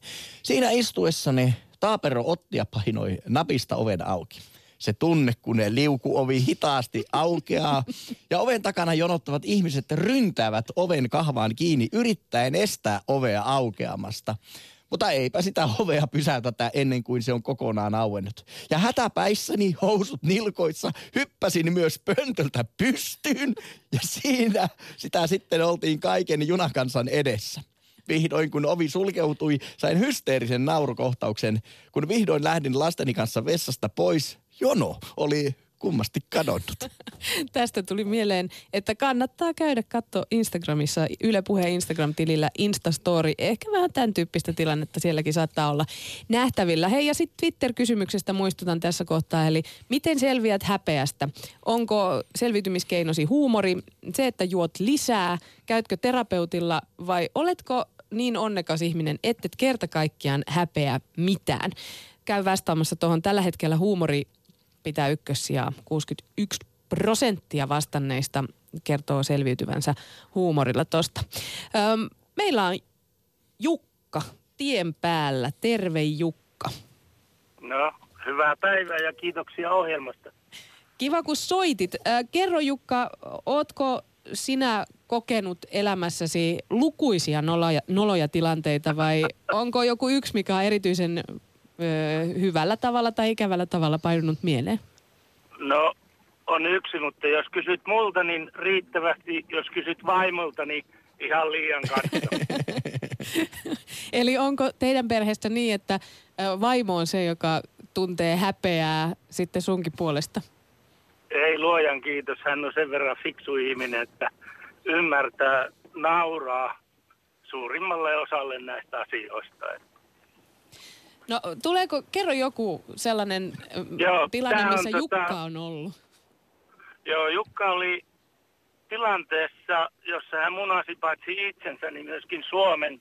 Siinä istuessani taapero otti ja painoi napista oven auki. Se tunne, kun ne liukuovi hitaasti aukeaa ja oven takana jonottavat ihmiset ryntäävät oven kahvaan kiinni yrittäen estää ovea aukeamasta. Mutta eipä sitä ovea pysäytetä ennen kuin se on kokonaan auennut. Ja hätäpäissäni, housut nilkoissa, hyppäsin myös pöntöltä pystyyn ja siinä sitä sitten oltiin kaiken junakansan edessä. Vihdoin kun ovi sulkeutui, sain hysteerisen naurukohtauksen. Kun vihdoin lähdin lasteni kanssa vessasta pois, jono oli kummasti kadonnut. Tästä tuli mieleen, että kannattaa käydä katsoa Instagramissa, Yle Puheen Instagram-tilillä Instastory. Ehkä vähän tämän tyyppistä tilannetta sielläkin saattaa olla nähtävillä. Hei, ja sitten Twitter-kysymyksestä muistutan tässä kohtaa, eli miten selviät häpeästä? Onko selviytymiskeinosi huumori, se, että juot lisää, käytkö terapeutilla vai oletko niin onnekas ihminen, ettet kerta kaikkiaan häpeä mitään? Käy vastaamassa tuohon tällä hetkellä huumori pitää ykkössijaa. kuusikymmentäyksi prosenttia vastanneista kertoo selviytyvänsä huumorilla tosta. Öm, meillä on Jukka tien päällä. Terve Jukka. No, hyvää päivää ja kiitoksia ohjelmasta. Kiva, kun soitit. Äh, kerro Jukka, ootko sinä kokenut elämässäsi lukuisia noloja, noloja tilanteita vai onko joku yksi, mikä on erityisen ö, hyvällä tavalla tai ikävällä tavalla painunut mieleen? No, on yksi, mutta jos kysyt multa, niin riittävästi. Jos kysyt vaimolta, niin ihan liian katso. Eli onko teidän perheestä niin, että vaimo on se, joka tuntee häpeää sitten sunkin puolesta? Ei luojan kiitos, hän on sen verran fiksu ihminen, että ymmärtää, nauraa suurimmalle osalle näistä asioista. No tuleeko, kerro joku sellainen joo, tilanne, missä on Jukka tota, on ollut. Joo, Jukka oli tilanteessa, jossa hän munasi paitsi itsensä, niin myöskin Suomen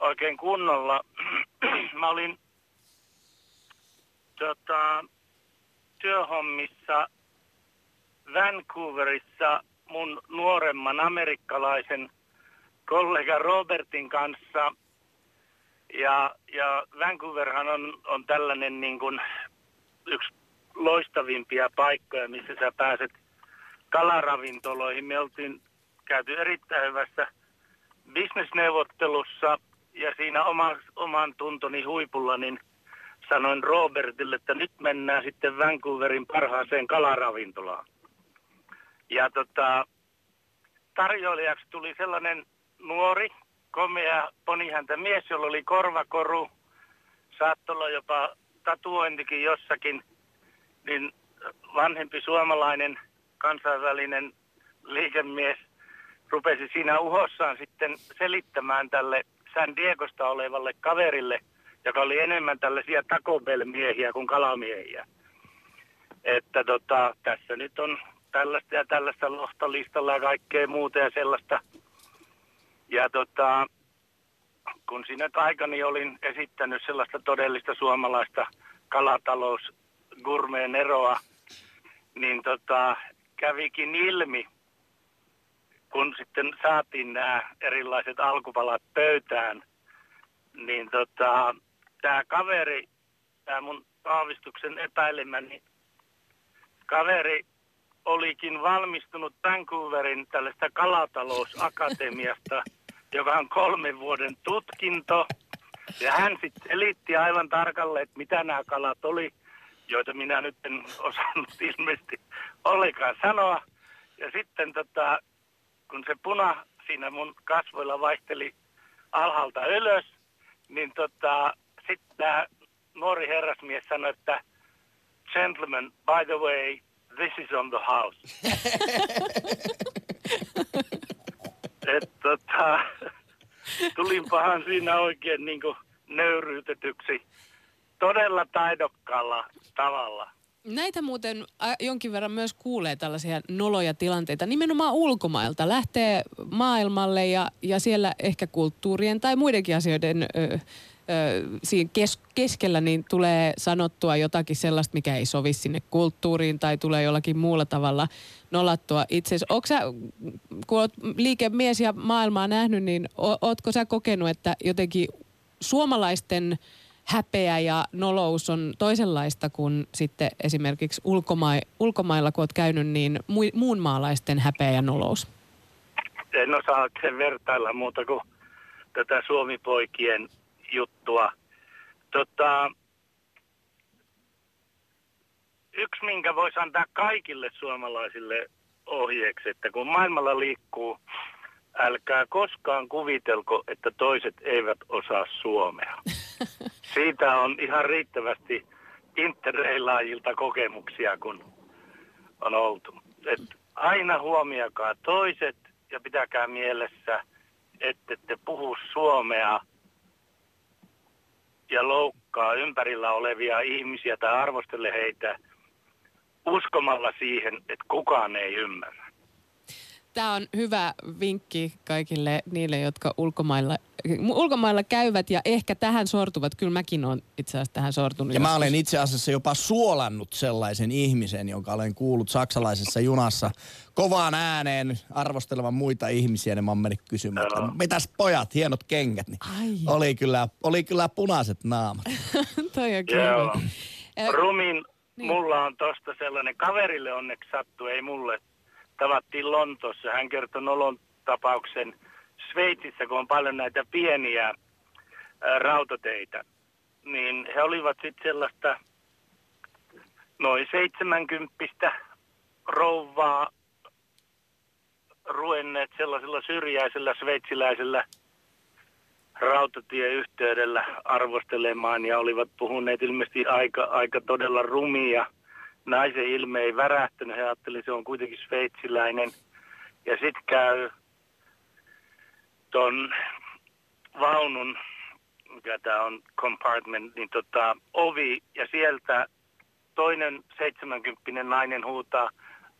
oikein kunnolla. Mä olin tota, työhommissa Vancouverissa mun nuoremman amerikkalaisen kollega Robertin kanssa. Ja, ja Vancouverhan on, on tällainen niin kuin yksi loistavimpia paikkoja, missä sä pääset kalaravintoloihin. Me oltiin käyty erittäin hyvässä bisnesneuvottelussa ja siinä oma, oman tuntoni huipulla niin sanoin Robertille, että nyt mennään sitten Vancouverin parhaaseen kalaravintolaan. Ja tota, tarjoilijaksi tuli sellainen nuori, komea ponihäntä mies, jolla oli korvakoru, saattoi olla jopa tatuointikin jossakin, niin vanhempi suomalainen kansainvälinen liikemies rupesi siinä uhossaan sitten selittämään tälle San Diegosta olevalle kaverille, joka oli enemmän tällaisia Taco Bell-miehiä kuin kalamiehiä. Että tota, tässä nyt on tällaista ja tällaista lohtolistalla ja kaikkea muuta ja sellaista. Ja tota, kun siinä aikani olin esittänyt sellaista todellista suomalaista kalatalousgurmeen eroa, niin tota, kävikin ilmi, kun sitten saatiin nämä erilaiset alkupalat pöytään, niin tota, tämä kaveri, tämä mun aavistuksen epäilemäni kaveri, olikin valmistunut Vancouverin tällaista kalatalousakatemiasta, joka on kolmen vuoden tutkinto. Ja hän sitten selitti aivan tarkalleen, että mitä nämä kalat oli, joita minä nyt en osannut ilmeisesti ollenkaan sanoa. Ja sitten tota, kun se puna siinä mun kasvoilla vaihteli alhaalta ylös, niin tota, sitten tämä nuori herrasmies sanoi, että gentlemen, by the way, this is on the house. Et, tota, tulinpahan siinä oikein niin kuin nöyryytetyksi todella taidokkaalla tavalla. Näitä muuten jonkin verran myös kuulee tällaisia noloja tilanteita nimenomaan ulkomailta. Lähtee maailmalle ja, ja siellä ehkä kulttuurien tai muidenkin asioiden ö, siinä keskellä niin tulee sanottua jotakin sellaista, mikä ei sovi sinne kulttuuriin tai tulee jollakin muulla tavalla nolattua itsesi. Ootko sä, kun oot liikemies ja maailmaa nähnyt, niin ootko sä kokenut, että jotenkin suomalaisten häpeä ja nolous on toisenlaista kuin sitten esimerkiksi ulkoma- ulkomailla, kun oot käynyt, niin mu- muunmaalaisten häpeä ja nolous? En osaa sen vertailla muuta kuin tätä Suomi-poikien juttua. Tota, yksi, minkä voisi antaa kaikille suomalaisille ohjeeksi, että kun maailmalla liikkuu, älkää koskaan kuvitelko, että toiset eivät osaa suomea. Siitä on ihan riittävästi interreilaajilta kokemuksia, kun on oltu. Et aina huomioikaa toiset ja pitäkää mielessä, että te puhu suomea ja loukkaa ympärillä olevia ihmisiä tai arvostele heitä uskomalla siihen, että kukaan ei ymmärrä. Tämä on hyvä vinkki kaikille niille, jotka ulkomailla, ulkomailla käyvät ja ehkä tähän sortuvat. Kyllä mäkin olen itse asiassa tähän sortunut. Ja joskus. Mä olen itse asiassa jopa suolannut sellaisen ihmisen, jonka olen kuullut saksalaisessa junassa kovaan ääneen arvostelevan muita ihmisiä. Ja mä oon mennyt kysymään, että mitäs pojat, hienot kengät. Niin oli, kyllä, oli kyllä punaiset naamat. Toi on kiva. Rumin Niin. Mulla on tosta sellainen, kaverille onneksi sattui, ei mulle. Tavattiin Lontoossa. Hän kertoi nolon tapauksen Sveitsissä, kun on paljon näitä pieniä ä, rautateitä. Niin he olivat sitten sellaista noin seitsemänkymppistä rouvaa ruenneet sellaisella syrjäisellä sveitsiläisellä rautatieyhteydellä arvostelemaan ja olivat puhuneet ilmeisesti aika, aika todella rumia. Naisen ilme ei värähtänyt, he ajattelivat, se on kuitenkin sveitsiläinen. Ja sitten käy ton vaunun, mikä tämä on, compartment, niin tota, ovi ja sieltä toinen seitsemänkymppinen nainen huutaa,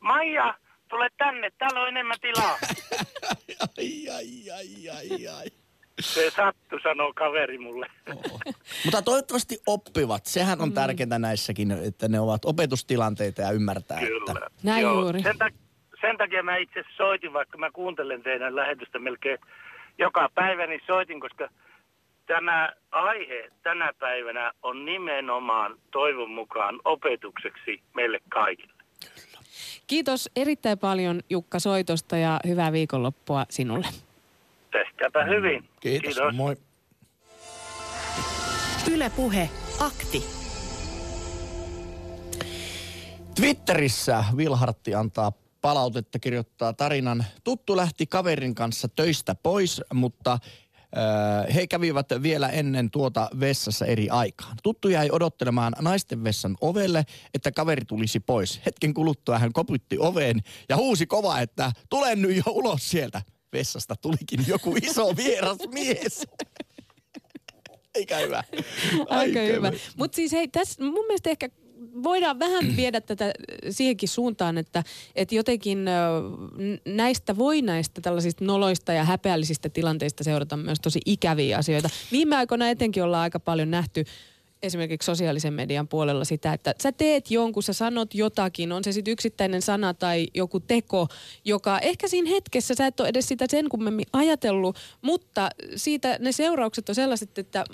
Maija, tule tänne, täällä on enemmän tilaa. ai, ai, ai, ai, ai. Se sattui, sanoo kaveri mulle. Mutta toivottavasti oppivat. Sehän on mm. tärkeintä näissäkin, että ne ovat opetustilanteita ja ymmärtää. Kyllä. Että... Näin Joo. juuri. Sen, tak- sen takia mä itse soitin, vaikka mä kuuntelen teidän lähetystä melkein joka päivä, niin soitin, koska tämä aihe tänä päivänä on nimenomaan toivon mukaan opetukseksi meille kaikille. Kyllä. Kiitos erittäin paljon Jukka soitosta ja hyvää viikonloppua sinulle. Tehkääpä hyvin. Kiitos. Kiitos. Moi. Yle Puhe. Akti. Twitterissä Vilhartti antaa palautetta, kirjoittaa tarinan. Tuttu lähti kaverin kanssa töistä pois, mutta äh, he kävivät vielä ennen tuota vessassa eri aikaan. Tuttu jäi odottelemaan naisten vessan ovelle, että kaveri tulisi pois. Hetken kuluttua hän koputti oveen ja huusi kovaa, että tulen nyt jo ulos sieltä. Vessasta tulikin joku iso vieras mies. Eikä hyvä. Aika hyvä. Mutta siis hei, tässä mun mielestä ehkä voidaan vähän viedä tätä siihenkin suuntaan, että et jotenkin näistä voi näistä tällaisista noloista ja häpeällisistä tilanteista seurata myös tosi ikäviä asioita. Viime aikoina etenkin ollaan aika paljon nähty esimerkiksi sosiaalisen median puolella sitä, että sä teet jonkun, sä sanot jotakin, on se sitten yksittäinen sana tai joku teko, joka ehkä siinä hetkessä sä et ole edes sitä sen kummemmin ajatellut, mutta siitä ne seuraukset on sellaiset, että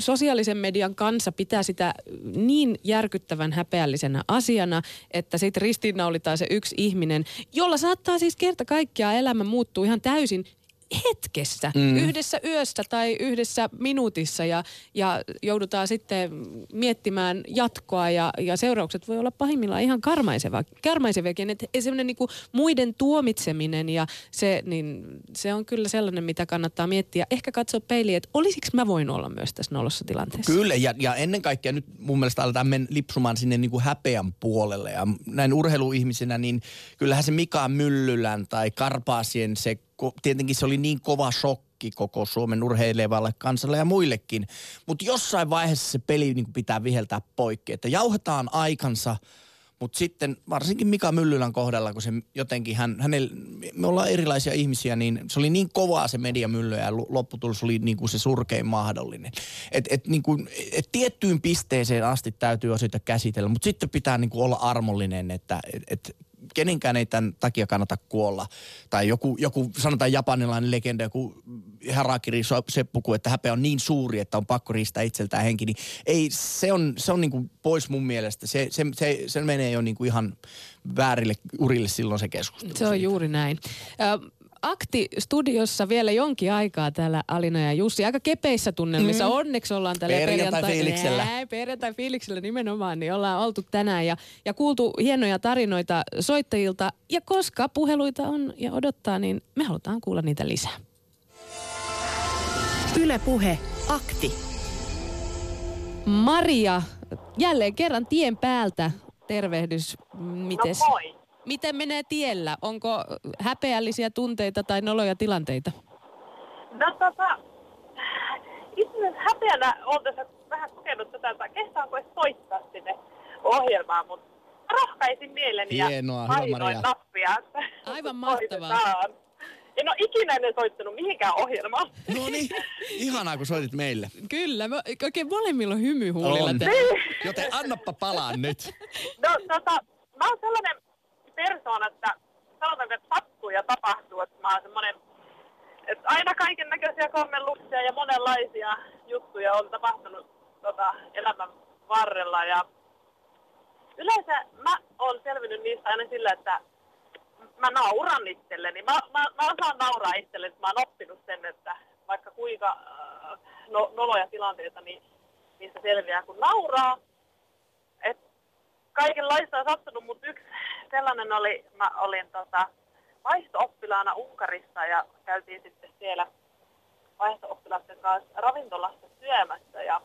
sosiaalisen median kanssa pitää sitä niin järkyttävän häpeällisenä asiana, että sit ristiinnaulitaan se yksi ihminen, jolla saattaa siis kerta kaikkiaan elämä muuttuu ihan täysin hetkessä, mm. yhdessä yössä tai yhdessä minuutissa ja, ja joudutaan sitten miettimään jatkoa ja, ja seuraukset voi olla pahimmillaan ihan karmaiseviakin. Että semmoinen niin kuin muiden tuomitseminen ja se, niin se on kyllä sellainen, mitä kannattaa miettiä. Ehkä katsoa peiliin, että olisiko mä voin olla myös tässä nolossa tilanteessa. Kyllä ja, ja ennen kaikkea nyt mun mielestä aletaan mennä lipsumaan sinne niin kuin häpeän puolelle ja näin urheiluihmisenä niin kyllähän se Mika Myllylän tai Karpaasien se tietenkin se oli niin kova shokki koko Suomen urheilevalle kansalle ja muillekin. Mutta jossain vaiheessa se peli niin pitää viheltää poikki, että jauhetaan aikansa. Mutta sitten varsinkin Mika Myllylän kohdalla, kun se jotenkin, hän, hänellä, me ollaan erilaisia ihmisiä, niin se oli niin kovaa se mediamylly ja lopputulos oli niin kuin se surkein mahdollinen. Et, et, niin kuin, et tiettyyn pisteeseen asti täytyy asioita käsitellä, mutta sitten pitää niin kuin olla armollinen, että... Et, et, kenenkään ei tämän takia kannata kuolla. Tai joku, joku sanotaan japanilainen legenda, joku harakiri seppuku, että häpeä on niin suuri, että on pakko riistää itseltään henki. Niin ei, se on, se on niin kuin pois mun mielestä. Se, se, se, se menee jo niin kuin ihan väärille urille silloin se keskustelu. Se on siitä. Juuri näin. Ö- Akti-studiossa vielä jonkin aikaa täällä Alina ja Jussi. Aika kepeissä tunnelmissa. Mm. Onneksi ollaan täällä perjantai-fiiliksellä. Perjantai-fiiliksellä nimenomaan, niin ollaan oltu tänään ja, ja kuultu hienoja tarinoita soittajilta. Ja koska puheluita on ja odottaa, niin me halutaan kuulla niitä lisää. Yle Puhe. Akti. Maria, jälleen kerran tien päältä. Tervehdys. Mites? No moi. Miten menee tiellä? Onko häpeällisiä tunteita tai noloja tilanteita? No tota, itse asiassa häpeänä olen tässä vähän kokenut tätä, että kehtaanko edes soittaa sinne ohjelmaan, mutta rohkaisin mieleni ja painoin nappia. Aivan mahtavaa. En ole ikinä ennen soittanut mihinkään ohjelmaan. No niin, ihanaa kun soitit meille. Kyllä, me oikein molemmilla on hymyhuulilla täällä. Joten annappa palaa nyt. No tota, mä oon sellainen... persoon, että sanotaan, että sattuu ja tapahtuu, että mä oon semmonen, että aina kaiken näköisiä kommelluksia ja monenlaisia juttuja on tapahtunut tota, elämän varrella ja yleensä mä oon selvinnyt niistä aina sillä, että mä nauran itselleni. Mä, mä, mä osaan nauraa itselleni, mä oon oppinut sen, että vaikka kuinka äh, no, noloja tilanteita, niin niistä selviää kun nauraa. Et kaikenlaista on sattunut, mutta yksi sellainen oli, mä olin tota, vaihto-oppilaana Unkarissa ja käytiin sitten siellä vaihto-oppilaisten kanssa ravintolassa syömässä. Ja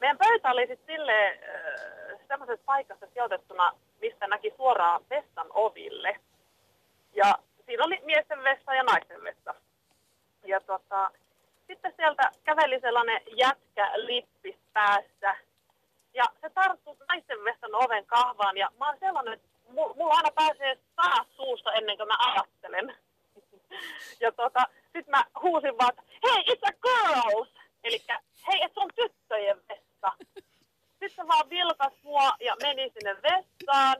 meidän pöytä oli sitten silleen äh, semmoisessa paikassa sijoitettuna, mistä näki suoraan vessan oville. Ja siinä oli miesten vessa ja naisten vessa. Ja tota, sitten sieltä käveli sellainen jätkä lippis päässä. Ja se tarttui naisten vessan oven kahvaan. Ja mä oon sellainen, että mulla aina pääsee sana suusta ennen kuin mä ajattelen. Ja tota, sit mä huusin vaan, että hei, it's a girls! Elikkä, hei, et se on tyttöjen vessa. Sitten se vaan vilkas mua ja meni sinne vessaan.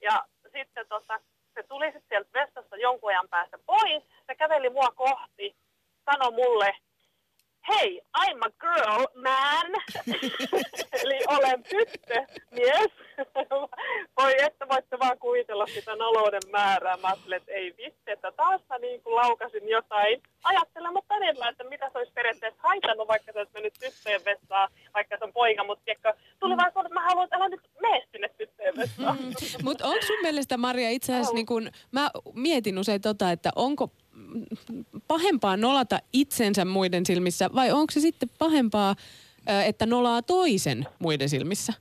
Ja sitten tota, se tuli sitten sieltä vessasta jonkun ajan päästä pois. Se käveli mua kohti, sanoi mulle, hei, I'm a girl, man. Eli olen tyttö, mies. Voi että voitte vaan kuvitella sitä nolouden määrää. Mä ajattelin, että ei vitsi, että taas mä niin kuin laukasin jotain. Ajattelen mutta edellä, että mitä se olisi periaatteessa haitannut, vaikka sä olet mennyt tyttöjen vessaan, vaikka se on poika. Mutta tuli vaan sanoa, että mä haluan, että älä nyt mene sinne tyttöjen vessaan. Mm. Mutta onko sun mielestä, Maria, itse asiassa, niin kun, mä mietin usein tota, että onko pahempaa nolata itsensä muiden silmissä, vai onko se sitten pahempaa, että nolaa toisen muiden silmissä?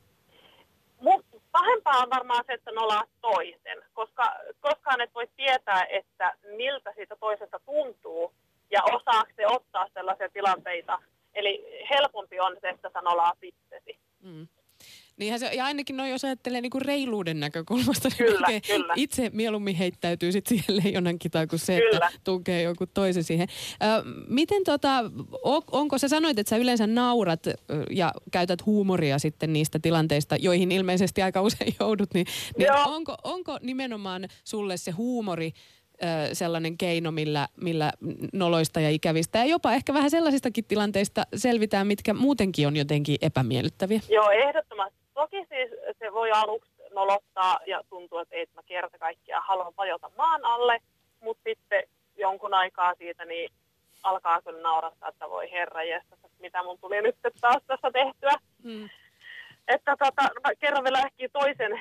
Pahempaa on varmaan se, että nolaa toisen, koska koskaan et voi tietää, että miltä siitä toisesta tuntuu ja osaako se ottaa sellaisia tilanteita. Eli helpompi on se, että sä nolaat itsesi. Mm. Niinhän se, ja ainakin no, jos ajattelee niinku reiluuden näkökulmasta, kyllä, niin kyllä. Itse mieluummin heittäytyy sitten siihen leijonan kitaan kuin se, kyllä. Että tunkee joku toisen siihen. Ö, miten tota, on, onko sä sanoit, että sä yleensä naurat ja käytät huumoria sitten niistä tilanteista, joihin ilmeisesti aika usein joudut, niin, niin onko, onko nimenomaan sulle se huumori ö, sellainen keino, millä, millä noloista ja ikävistä ja jopa ehkä vähän sellaisistakin tilanteista selvitään, mitkä muutenkin on jotenkin epämiellyttäviä? Joo, ehdottomasti. Toki siis se voi aluksi nolottaa ja tuntuu, että ei mä kerta kaikkiaan halua pajota maan alle, mutta sitten jonkun aikaa siitä niin alkaa kyllä naurattaa, että voi herranjestas, mitä mun tuli nyt taas tässä tehtyä. Mm. Että tota, mä kerron vielä ehkä toisen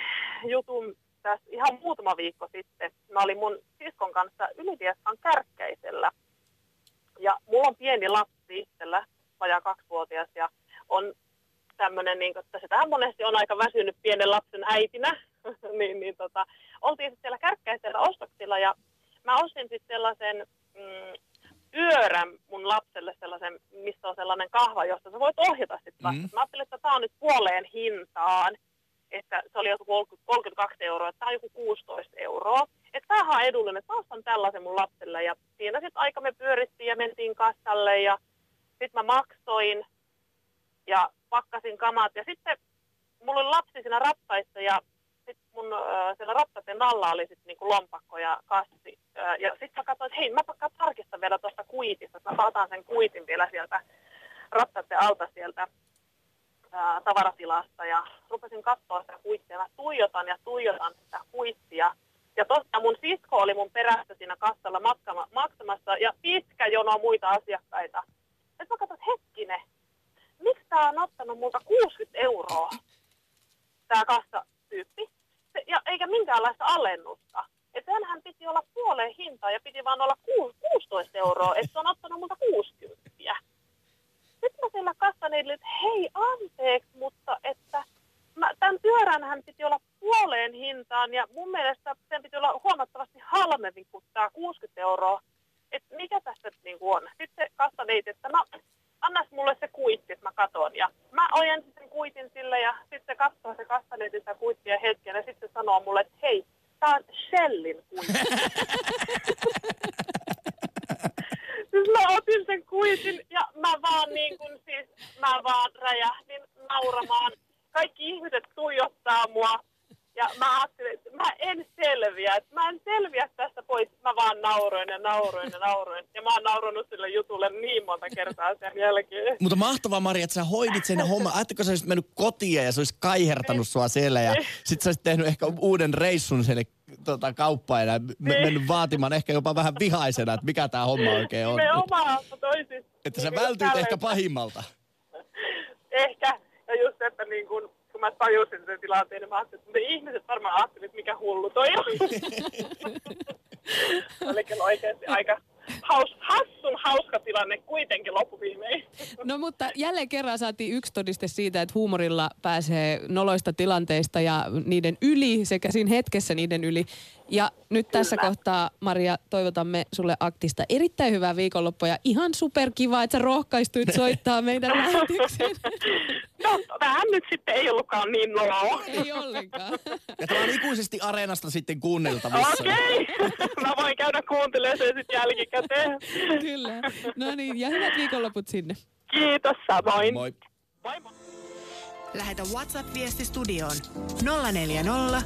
jutun tässä ihan muutama viikko sitten. Mä olin mun siskon kanssa Ylivieskan Kärkkäisellä ja mulla on pieni lapsi itsellä, vajaa kaksivuotias ja on tämmöinen, niin että sitähän monesti on aika väsynyt pienen lapsen äitinä, niin, niin tota, oltiin sitten siellä Kärkkäisellä ostoksilla ja mä ostin sitten sellaisen mm, pyörän mun lapselle sellaisen, mistä on sellainen kahva, josta sä voit ohjata sitten vasta. Mm. Mä ajattelin, että tää on nyt puoleen hintaan, että se oli joku kolmekymmentäkaksi euroa, että tää on joku kuusitoista euroa. Että tämähän on edullinen, että ostan tällaisen mun lapselle ja siinä sitten aika me pyörittiin ja mentiin kassalle ja sitten mä maksoin ja pakkasin kamat. Ja sitten mulla oli lapsi siinä rattaissa ja sitten mun äh, siellä rattaiden alla oli sitten niinku lompakko ja kassi. Äh, ja sitten mä katsoin, että hei, mä pakkaan tarkistan vielä tuosta kuitista. Mä otan sen kuitin vielä sieltä rattaiden alta sieltä äh, tavaratilasta. Ja rupesin katsoa sitä kuittia. Mä tuijotan ja tuijotan sitä kuittia. Ja tosiaan mun sisko oli mun perässä siinä kassalla matkama, maksamassa ja pitkä jono muita asiakkaita. Sitten mä katsoin, että hetkinen. Miksi tää on ottanut multa kuusikymmentä euroa, tää kassatyyppi, se, ja eikä minkäänlaista alennusta. Että senhän piti olla puoleen hintaa ja piti vaan olla kuusitoista euroa, että se on ottanut multa kuusikymmentä. Sitten mä siellä kassaneille, että hei anteeksi, mutta että mä, tämän pyöränhän piti olla puoleen hintaan ja mun mielestä sen piti olla huomattavasti halvemmin kuin tää kuusikymmentä euroa. Että mikä tässä niinku on. Sitten kassaneille, että no, annas mulle se kuitti, että mä katon. Ja mä ojensin sen kuitin sille ja sitten katsoo se kassaneiti sitä kuittia hetken ja sitten sanoo mulle, että hei, tää on Shellin kuitti. Siis mä otin sen kuitin ja mä vaan niin kuin siis, mä vaan räjähdin nauramaan. Kaikki ihmiset tuijottaa mua ja mä ajattelin, että mä en selviä. Mä en selviä tästä pois. Mä vaan nauroin ja nauroin ja nauroin. Ja mä oon nauronut sille jutulle niin monta kertaa sen jälkeen. Mutta mahtavaa, Mari, että sä hoidit sen homman. Ajatteliko sä olisit mennyt kotiin ja se olisi kaihertanut sua siellä. Ja sit sä olisit tehnyt ehkä uuden reissun sinne tota, kauppaan ja mennyt vaatimaan ehkä jopa vähän vihaisena, että mikä tää homma oikein on. Me omaa toisista. Että sä vältyit ehkä pahimmalta. Ehkä. Ja just, että niin kun, kun mä tajusin sen tilanteen, niin mä ajattelin, että ne ihmiset varmaan ajattelivat, että mikä hullu toi oli. Olikin oikeasti aika haus, hassun hauska tilanne kuitenkin loppuviimein. No mutta jälleen kerran saatiin yksi todiste siitä, että huumorilla pääsee noloista tilanteista ja niiden yli, sekä siinä hetkessä niiden yli. Ja nyt tässä Kyllä. kohtaa, Maria, toivotamme sulle Aktista erittäin hyvää viikonloppua ja ihan superkiva, että sä rohkaistuit soittaa meidän lähetykseen. No, tämähän nyt sitten ei ollutkaan niin noloa. Ei ollenkaan. Ja tämä on ikuisesti Areenasta sitten kuunneltavissa. Okei, okay. Mä voin käydä kuuntelemaan sen sitten jälkikäteen. Kyllä. No niin, ja hyvät viikonloput sinne. Kiitos, samoin. Moi. Moi moi. Lähetä WhatsApp-viesti studioon nolla neljä nolla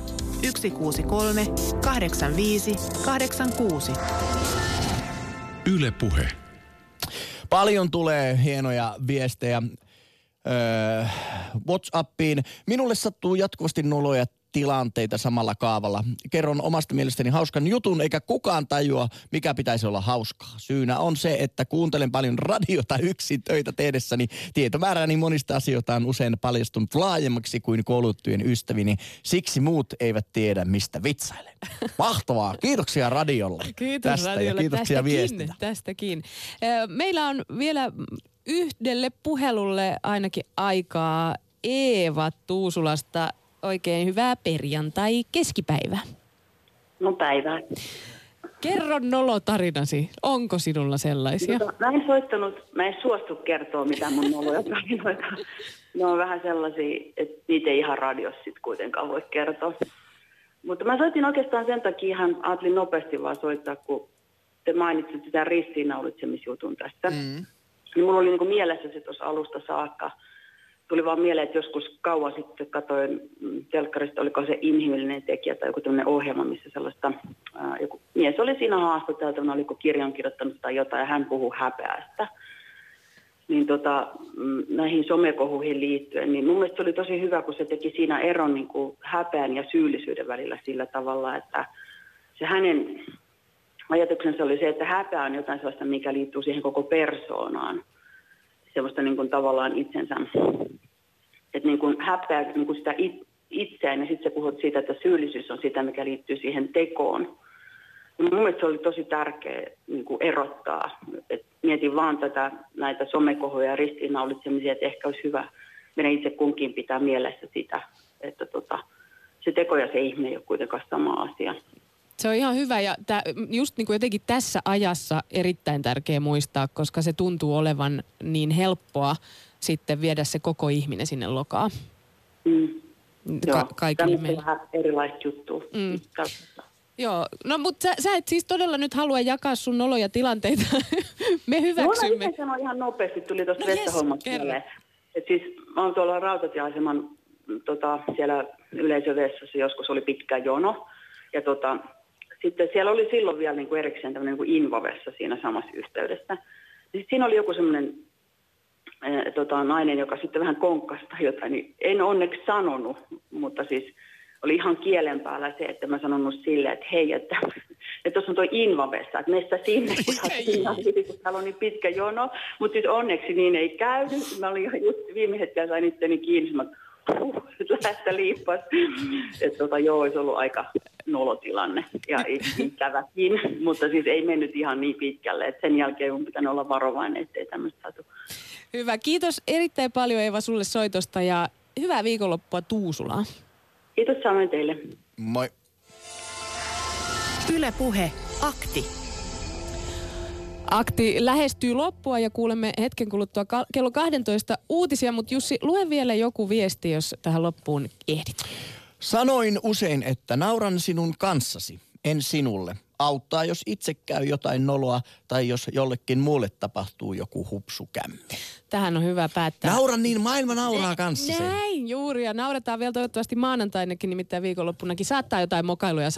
yksi kuusi kolme kahdeksan viisi kahdeksan kuusi. Yle Puhe. Paljon tulee hienoja viestejä öö, WhatsAppiin. Minulle sattuu jatkuvasti noloja tilanteita samalla kaavalla. Kerron omasta mielestäni hauskan jutun, eikä kukaan tajua, mikä pitäisi olla hauskaa. Syynä on se, että kuuntelen paljon radiota yksin töitä tehdessäni. Tietomääräni monista asioista on usein paljastunut laajemmaksi kuin kouluttujen ystävini. Siksi muut eivät tiedä, mistä vitsailen. Mahtavaa. Kiitoksia radiolle. Kiitos tästä radiolle. Ja kiitoksia viestistä. Tästäkin. Meillä on vielä yhdelle puhelulle ainakin aikaa. Eeva Tuusulasta. Oikein hyvää perjantai-keskipäivää. No päivää. Kerro nolotarinasi. Onko sinulla sellaisia? No, mä en soittanut, mä en suostu kertoa mitään mun noloja tarinoita. Ne on vähän sellaisia, että niitä ei ihan radiossa sit kuitenkaan voi kertoa. Mutta mä soitin oikeastaan sen takia ihan, ajattelin nopeasti vaan soittaa, kun te mainitsitte tämän ristiinnaulitsemisjutun tästä. Mm. Niin mulla oli niinku mielessä se tuossa alusta saakka. Tuli vaan mieleen, että joskus kauan sitten katsoin telkkarista, oliko se inhimillinen tekijä tai joku tämmöinen ohjelma, missä sellaista, ää, joku mies oli siinä haastateltuna, oliko kirjan kirjoittanut tai jotain, ja hän puhui häpeästä. Niin tota, näihin somekohuihin liittyen, niin mun mielestä se oli tosi hyvä, kun se teki siinä eron niin kuin häpeän ja syyllisyyden välillä sillä tavalla, että se hänen ajatuksensa oli se, että häpeä on jotain sellaista, mikä liittyy siihen koko persoonaan. Semmoista niin kuin tavallaan itsensä, että niin kuin häpeä niin kuin sitä itseään, ja sitten sä puhut siitä, että syyllisyys on sitä, mikä liittyy siihen tekoon. Mun mielestä se oli tosi tärkeä niin kuin erottaa. Et mietin vaan tätä, näitä somekohoja ja ristiinnaulitsemisia, että ehkä olisi hyvä meidän itse kunkin pitää mielessä sitä, että tota, se teko ja se ihminen ei ole kuitenkaan sama asia. Se on ihan hyvä ja tää, just niin kuin jotenkin tässä ajassa erittäin tärkeä muistaa, koska se tuntuu olevan niin helppoa sitten viedä se koko ihminen sinne lokaan. Mm. Ka- Kaikki meillä. Tämä on erilaista juttua. Mm. Joo, no mutta sä, sä et siis todella nyt halua jakaa sun noloja tilanteita. Me hyväksymme. No mä itse sanoin ihan nopeasti, tuli tuosta no vessahommat mieleen. Että siis mä oon tuolla rautatieaseman tota, siellä yleisövessassa, joskus oli pitkä jono ja tota... Sitten siellä oli silloin vielä niin kuin erikseen tämmöinen niin kuin invavessa siinä samassa yhteydessä. Sitten siinä oli joku semmoinen ää, tota, nainen, joka sitten vähän konkkasi tai jotain. Niin en onneksi sanonut, mutta siis oli ihan kielen päällä se, että mä sanonut silleen, että hei, että tuossa on toi invavessa, että mene sinne, kun täällä on niin pitkä jono. Mutta siis onneksi niin ei käynyt. Mä olin just viime hetkellä sain itteni kiinni, mä puh, lähtä liippas. Että tota, joo, olisi ollut aika... nolotilanne ja ikäväkin, mutta siis ei mennyt ihan niin pitkälle, että sen jälkeen on pitänyt olla varovainen, ettei tämmöistä saatu. Hyvä, kiitos erittäin paljon Eeva sulle soitosta ja hyvää viikonloppua Tuusulaan. Kiitos samoin teille. Moi. Yle Puhe, Akti. Akti lähestyy loppua ja kuulemme hetken kuluttua kello kaksitoista uutisia, mutta Jussi, lue vielä joku viesti, jos tähän loppuun ehdit. Sanoin usein, että nauran sinun kanssasi, en sinulle. Auttaa, jos itse käy jotain noloa tai jos jollekin muulle tapahtuu joku hupsukämmi. Tähän on hyvä päättää. Naura niin, maailma nauraa kanssasi. Näin juuri ja naurataan vielä toivottavasti maanantainakin, nimittäin viikonloppunakin. Saattaa jotain mokailuja